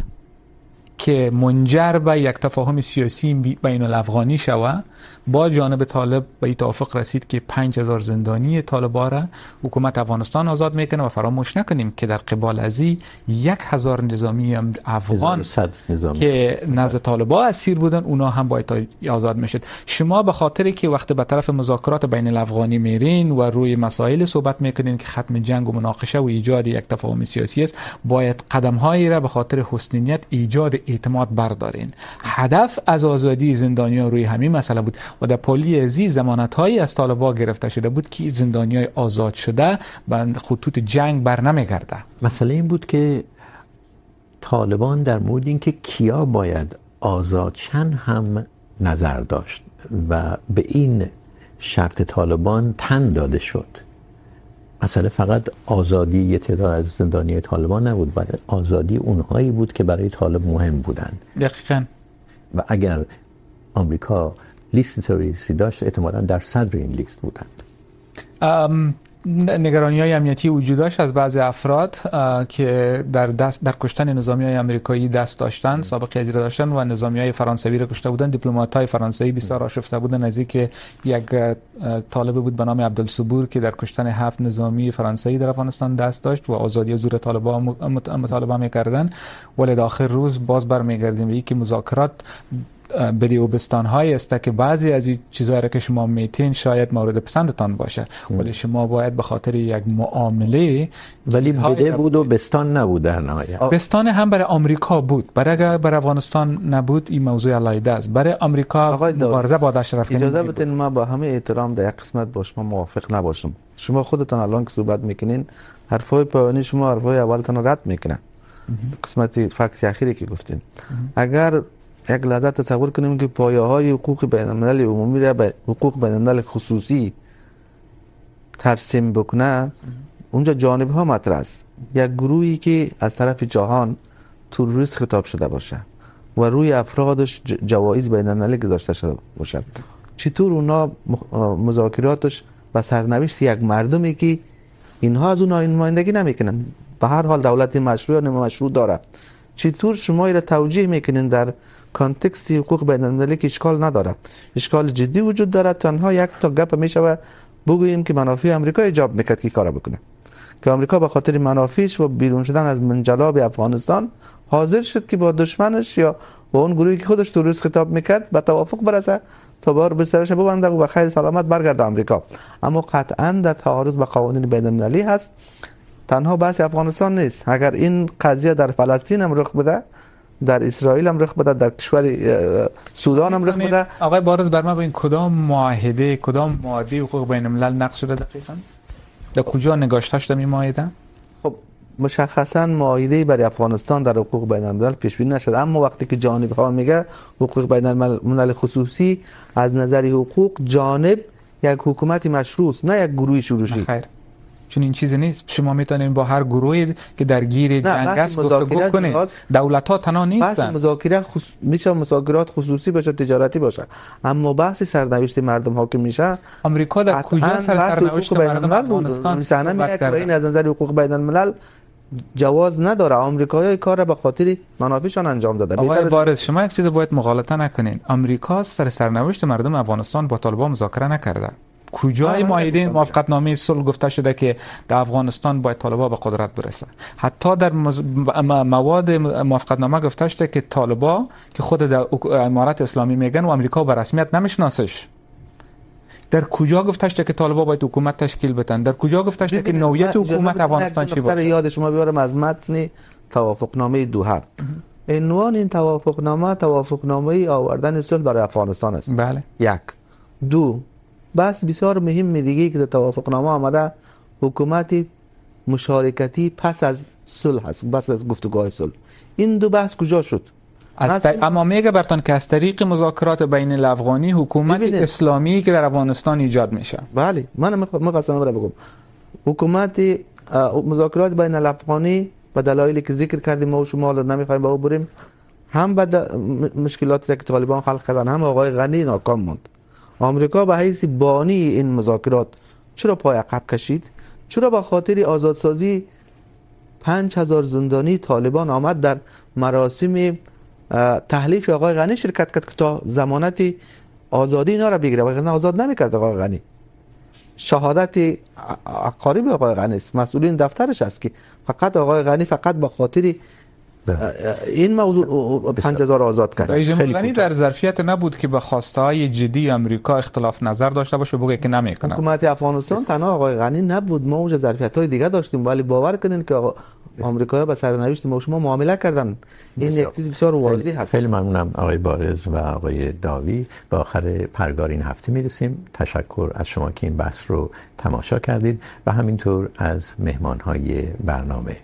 که منجر به یک تفاهم سیاسی بین الافغانی شود، با جانب طالب به توافق رسید که پنج هزار زندانی طالبان را حکومت افغانستان آزاد میکنه و فراموش نکنیم که در قبال از این هزار نظامی افغان نظامی که نزد طالبان اسیر بودن، اونا هم باید آزاد میشد. شما به خاطر که وقت به طرف مذاکرات بین الافغانی میرین و روی مسائل صحبت میکنین که ختم جنگ و مناقشه و ایجاد یک تفاهم سیاسی است، باید قدم هایی را به خاطر حسن نیت ایجاد اعتماد بردارین. هدف از آزادی زندانیان روی همین مسئله بود و در پالی ازی ضمانت‌هایی از طالبا گرفته شده بود که زندانیان آزاد شده به خطوط جنگ برنمی‌گرده. مسئله این بود که طالبان در مورد اینکه کیا باید آزاد شن هم نظر داشت و به این شرط طالبان تن داده شد. اصلا فقط آزادی یه تعداد از زندانیان طالبان نبود، بلکه آزادی اونهایی بود که برای طالب مهم بودند. دقیقاً. و اگر آمریکا لیست تروریستی داشت، احتمالاً در صدر این لیست بودند. ام نگرانی‌های امنیتی وجود داشت از بعضی افراد که در دست در کشتن نظامی‌های آمریکایی دست داشتند، سابقه اجرا داشتند و نظامی‌های فرانسوی را کشته بودند. دیپلمات‌های فرانسوی بسیار آشفته بودند از اینکه یک طالب بود به نام عبدالصبور که در کشتن هفت نظامی فرانسوی در افغانستان دست داشت و آزادی زور طالبان مطالبه می‌کردند، ولی در آخر روز باز برمیگردیم به اینکه مذاکرات بلیوبستان هایی است که بعضی از این چیزهایی را که شما میتین شاید مورد پسندتان باشه، ولی شما باید به خاطر یک معامله، ولی بده بود و بستان نبود، در نهایت بستان هم برای آمریکا بود، برای برای افغانستان نبود. این موضوع علیحده است. برای آمریکا مبارزه با اشرف غنی. اجازه بدین ما با همه احترام در یک قسمت با شما موافق نباشم. شما خودتان الان که صحبت میکنین حرفای پایانی شما حرفای اولتان رد میکنن. قسمت فکت اخیری که گفتین، اگر یک لحظه تصور کنیم که پایه‌های حقوق بین الملل عمومی را به حقوق بین الملل خصوصی ترسیم بکنه، اونجا جانب‌ها مطرح است. یک گروهی که از طرف جهان تروریست خطاب شده باشه و روی افرادش جوایز بین المللی گذاشته شده باشه، چطور اونا مذاکراتش به سرنوشت یک مردمی که اینها از اونها نمایندگی نمیکنن، به هر حال دولت مشروع یا نامشروع داره، چطور شما اینا توجیه میکنین در کانتکست حقوق بین المللی که اشکال نداره، اشکال جدی وجود داره، تنها یک تا گپ میشوه بگوییم که منافع آمریکا ایجاب میکرد که کارا بکنه، که آمریکا به خاطر منافعش و بیرون شدن از منجلاب افغانستان حاضر شد که با دشمنش یا با اون گروهی که خودش تروریست خطاب میکرد به توافق برسه تا بار بسترش ببنده و به خیر سلامت برگرده آمریکا. اما قطعا در تعارض با قوانین بین المللی هست. تنها بحث افغانستان نیست. اگر این قضیه در فلسطین هم رخ بده، در اسرائیل هم رخ بده، در کشور سودان هم رخ بده. آقای بارز برما ببین کدام معاهده، کدام معاهده حقوق بین الملل نقض شده دقیقاً؟ در کجا نگاشته شده این معاهده؟ خب مشخصاً معاهده برای افغانستان در حقوق بین الملل پیش بینی نشده، اما وقتی که جانب ها میگه حقوق بین الملل خصوصی از نظر حقوق جانب یک حکومت مشروع است، نه یک گروه شورشی. خیر. چون این چیزی نیست. شما میتونید با هر گروهی که درگیر جنگ است گفتگو کنید. دولت ها تنها نیستن. بحث مذاکره خص... میشه مذاکرات خصوصی باشه، تجارتی باشه، اما بحث سرنوشت مردم ها که میشه، آمریکا در کجا سر سرنوشت مردم افغانستان میسنه؟ میگه که این از نظر حقوق بین الملل جواز نداره. آمریکایی‌ها کار را به خاطر منافعشان انجام داده. آقای بارز شما یک چیز باید مغالطه نکنین. آمریکا سر سرنوشت مردم افغانستان با طالبان مذاکره نکرده. کجای معاهده موافقتنامه صلح گفته شده که در افغانستان باید طالبان به قدرت برسند؟ حتی در مواد موافقتنامه گفته شده که طالبان که خود در امارات اسلامی میگن و آمریکا به رسمیت نمیشناسش. در کجا گفته شده که طالبان باید حکومت تشکیل بدن؟ در کجا گفته شده که نوعیت حکومت افغانستان چی باشه؟ یاد شما بیارم از متن توافقنامه دوحه. عنوان این توافقنامه توافقنامه آوردن صلح برای افغانستان است. بله. یک. دو، بس بسیار مهم دیگه که در توافقنامه آمده حکومت مشارکتی پس از صلح است، پس از گفتگوهای صلح. این دو بحث کجا شد؟ از تا... اما میگه برتان که از طریق مذاکرات بین الافغانی حکومت ببینه. اسلامی که در افغانستان ایجاد میشه. بله من میخواستم برای بگم حکومت مذاکرات بین الافغانی به دلایلی که ذکر کردیم ما و شما الان نمیخوایم به او بریم، هم بعد مشکلاتی که طالبان خلق کردن، هم آقای غنی ناکام موند. آمریکا به حیث بانی این مذاکرات چرا پای عقب کشید؟ چرا با خاطر آزادسازی پنج هزار زندانی طالبان آمد در مراسم تحلیف آقای غنی شرکت کرد که تا ضمانت آزادی اینا را بگیره؟ وگرنه آزاد نمی‌کرد آقای غنی. شهادت اقارب آقای غنی است، مسئولین دفترش است که فقط آقای غنی فقط با خاطر این موضوع پنج هزار آزاد کرد. رئیس جمهوری در ظرفیت نبود که به خواسته های جدی آمریکا اختلاف نظر داشته باشه بگه که نمیکنه. حکومت افغانستان تنها آقای غنی نبود، ما اونجا ظرفیت های دیگه داشتیم، ولی باور کنین که آمریکایی‌ها به سرنوشت ما شما معامله کردن. این یک چیز بسیار واضح هست. خیلی ممنونم آقای بارز و آقای داوی. به آخر پرگار این هفته میرسیم. تشکر از شما که این بحث رو تماشا کردید و همینطور از مهمان‌های برنامه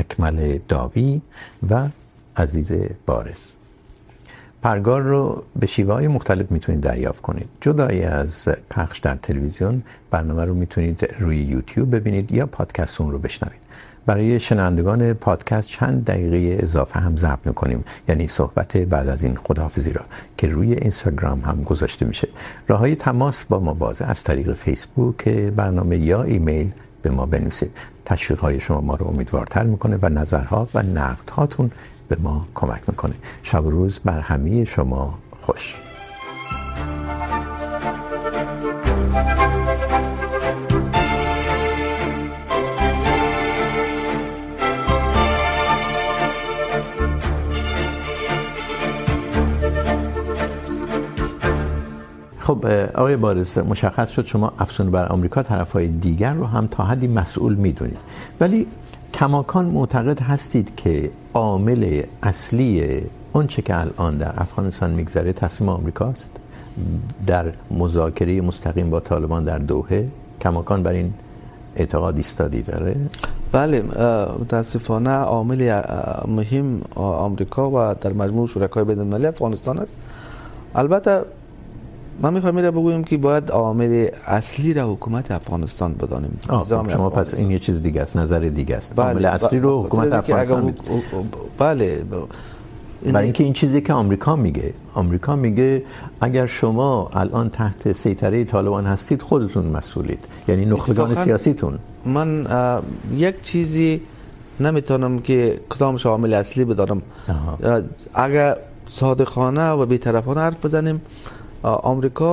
اکمل داوی و عزیز بارز. پرگار رو به شیوه‌های مختلف میتونید دریافت کنید. جدای از پخش در تلویزیون برنامه رو میتونید روی یوتیوب ببینید یا پادکست اون رو بشنوید. برای شنوندگان پادکست چند دقیقه اضافه هم ضبط می‌کنیم، یعنی صحبت بعد از این خداحافظی را که روی اینستاگرام هم گذاشته میشه. راه‌های تماس با ما باز از طریق فیسبوک برنامه یا ایمیل به ما بنویسید. تشویق‌های شما ما رو امیدوارتر می‌کنه و نظرها و نقدهاتون به ما کمک می‌کنه. شب و روز بر همه شما خوش. خب آقای بارز، مشخص شد شما افسون بر آمریکا طرف‌های دیگر رو هم تا حدی مسئول می‌دونید، ولی کماکان معتقد هستید که عامل اصلی اونچه که الان در افغانستان می‌گذره تصمیم آمریکاست در مذاکره مستقیم با طالبان در دوحه؟ کماکان بر این اعتقاد ایستادی داره؟ بله، متاسفانه عامل مهم آمریکا و در مجموع شرکای بین الملل افغانستان است. البته ما می‌خوایم اینو بگوییم که باید عامل اصلی را حکومت افغانستان بدانیم. شما افغانستان. پس این یه چیز دیگه است، نظر دیگه است. بله. عامل اصلی رو حکومت افغانستان بد... بله برای اینکه این چیزی که آمریکا میگه، آمریکا میگه اگر شما الان تحت سیطره طالبان هستید خودتون مسئولید، یعنی نخبگان سیاسیتون. من یک چیزی نمیتونم که کدام عامل اصلی بدانم. آها. اگر صادقانه و بی‌طرفانه حرف بزنیم آمریکا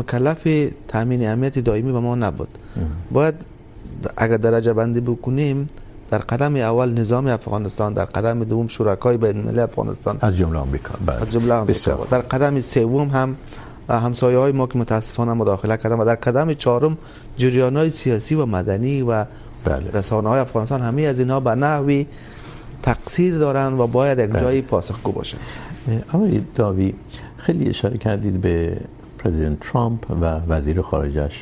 مکلف تامین امنیت دائمی به ما نبود. باید اگر درجه بندی بکنیم در قدم اول نظام افغانستان، در قدم دوم شرکای بین الملل افغانستان از جمله آمریکا، بله از جمله آمریکا، در قدم سوم هم همسایه‌های ما که متاسفانه مداخله کردن، و در قدم چهارم جریان‌های سیاسی و مدنی و بله. رسانه‌های افغانستان، همه از اینها به نحوی تقصیر دارند و باید یک جایی پاسخگو باشند. آقای داوی، خیلی اشاره کردید به پرزیدنت ترامپ و وزیر خارجش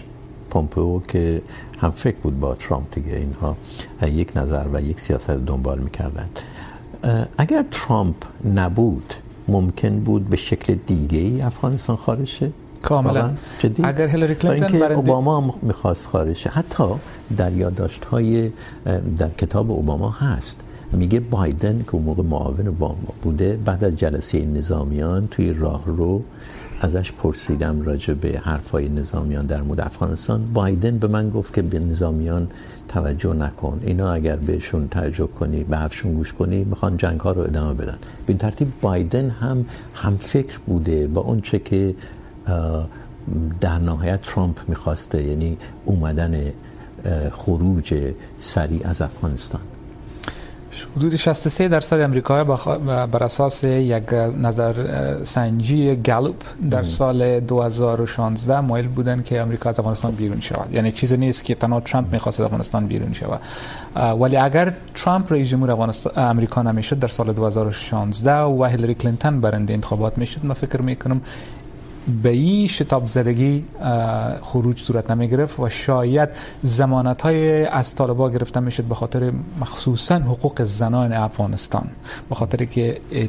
پومپئو که هم فکر بود با ترامپ دیگه، اینها یک نظر و یک سیاست دنبال می‌کردند. اگر ترامپ نبود ممکن بود به شکل دیگه‌ای افغانستان خارج شه؟ کاملا. اگر هیلاری کلینتون برای اوباما می‌خواست خارج شه، حتی در یادداشت‌های در کتاب اوباما هست، میگه بایدن که اون موقع معاون اوباما بوده بعد از جلسه نظامیان توی راهرو ازش پرسیدم راجع به حرفای نظامیان در مورد افغانستان، بایدن به من گفت که به نظامیان توجه نکن، اینا اگر بهشون توجه کنی، به حرفشون گوش کنی، میخوان جنگ‌ها رو ادامه بدن. به این ترتیب بایدن هم هم فکر بوده با اون چه که در نهایت ترامپ میخواسته، یعنی اومدن خروج سریع از افغانستان. حدود شصت و سه درصد امریکایی بر اساس یک نظر سنجی گالوپ در سال دو هزار و شانزده مایل بودند که امریکا از افغانستان بیرون شود، یعنی چیزی نیست که تنها ترامپ می‌خواست از افغانستان بیرون شود. ولی اگر ترامپ رئیس جمهور افغانستان امریکا نمیشد در سال دو هزار و شانزده و هیلاری کلینتون برنده انتخابات میشد، من فکر می‌کنم به این شتاب زدگی خروج صورت نمی گرفت و شاید ضمانت های از طالبان گرفته می شد، به خاطر مخصوصا حقوق زنان افغانستان، به خاطر که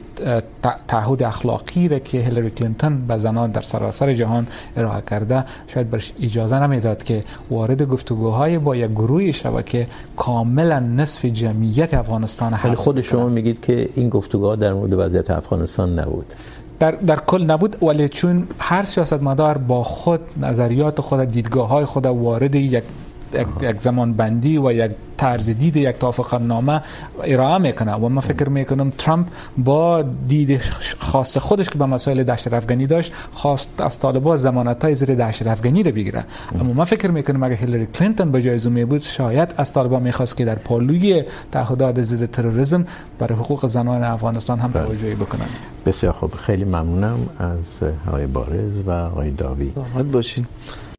تعهد اخلاقی را که هیلاری کلینتون به زنان در سراسر جهان ارائه کرده شاید برش اجازه نمیداد که وارد گفتگوهای با یک گروهی شود که کاملا نصف جمعیت افغانستان هست. خود شما میگید که این گفتگوها در مورد وضعیت افغانستان نبود، در در کل نبود، ولی چون هر سیاستمدار با خود نظریات خود، دیدگاه‌های خود وارد یک یک زمان بندی و یک طرز دید، یک توافقنامه ارائه میکنه و من فکر میکنم ترامپ با دید خاص خودش که به مسائل دهشت افغانی داشت خواست از طالبان ضمانت‌های زیر دهشت افغانی رو بگیره. اما من فکر میکنم اگه هیلاری کلینتون به جای زمین بود شاید از طالبان میخواست که در پالوی تعهدات ضد تروریسم برای حقوق زنان افغانستان هم توجهی بکنن. بسیار خوب، خیلی ممنونم از آقای بارز و آقای داوی. سلامت باشین.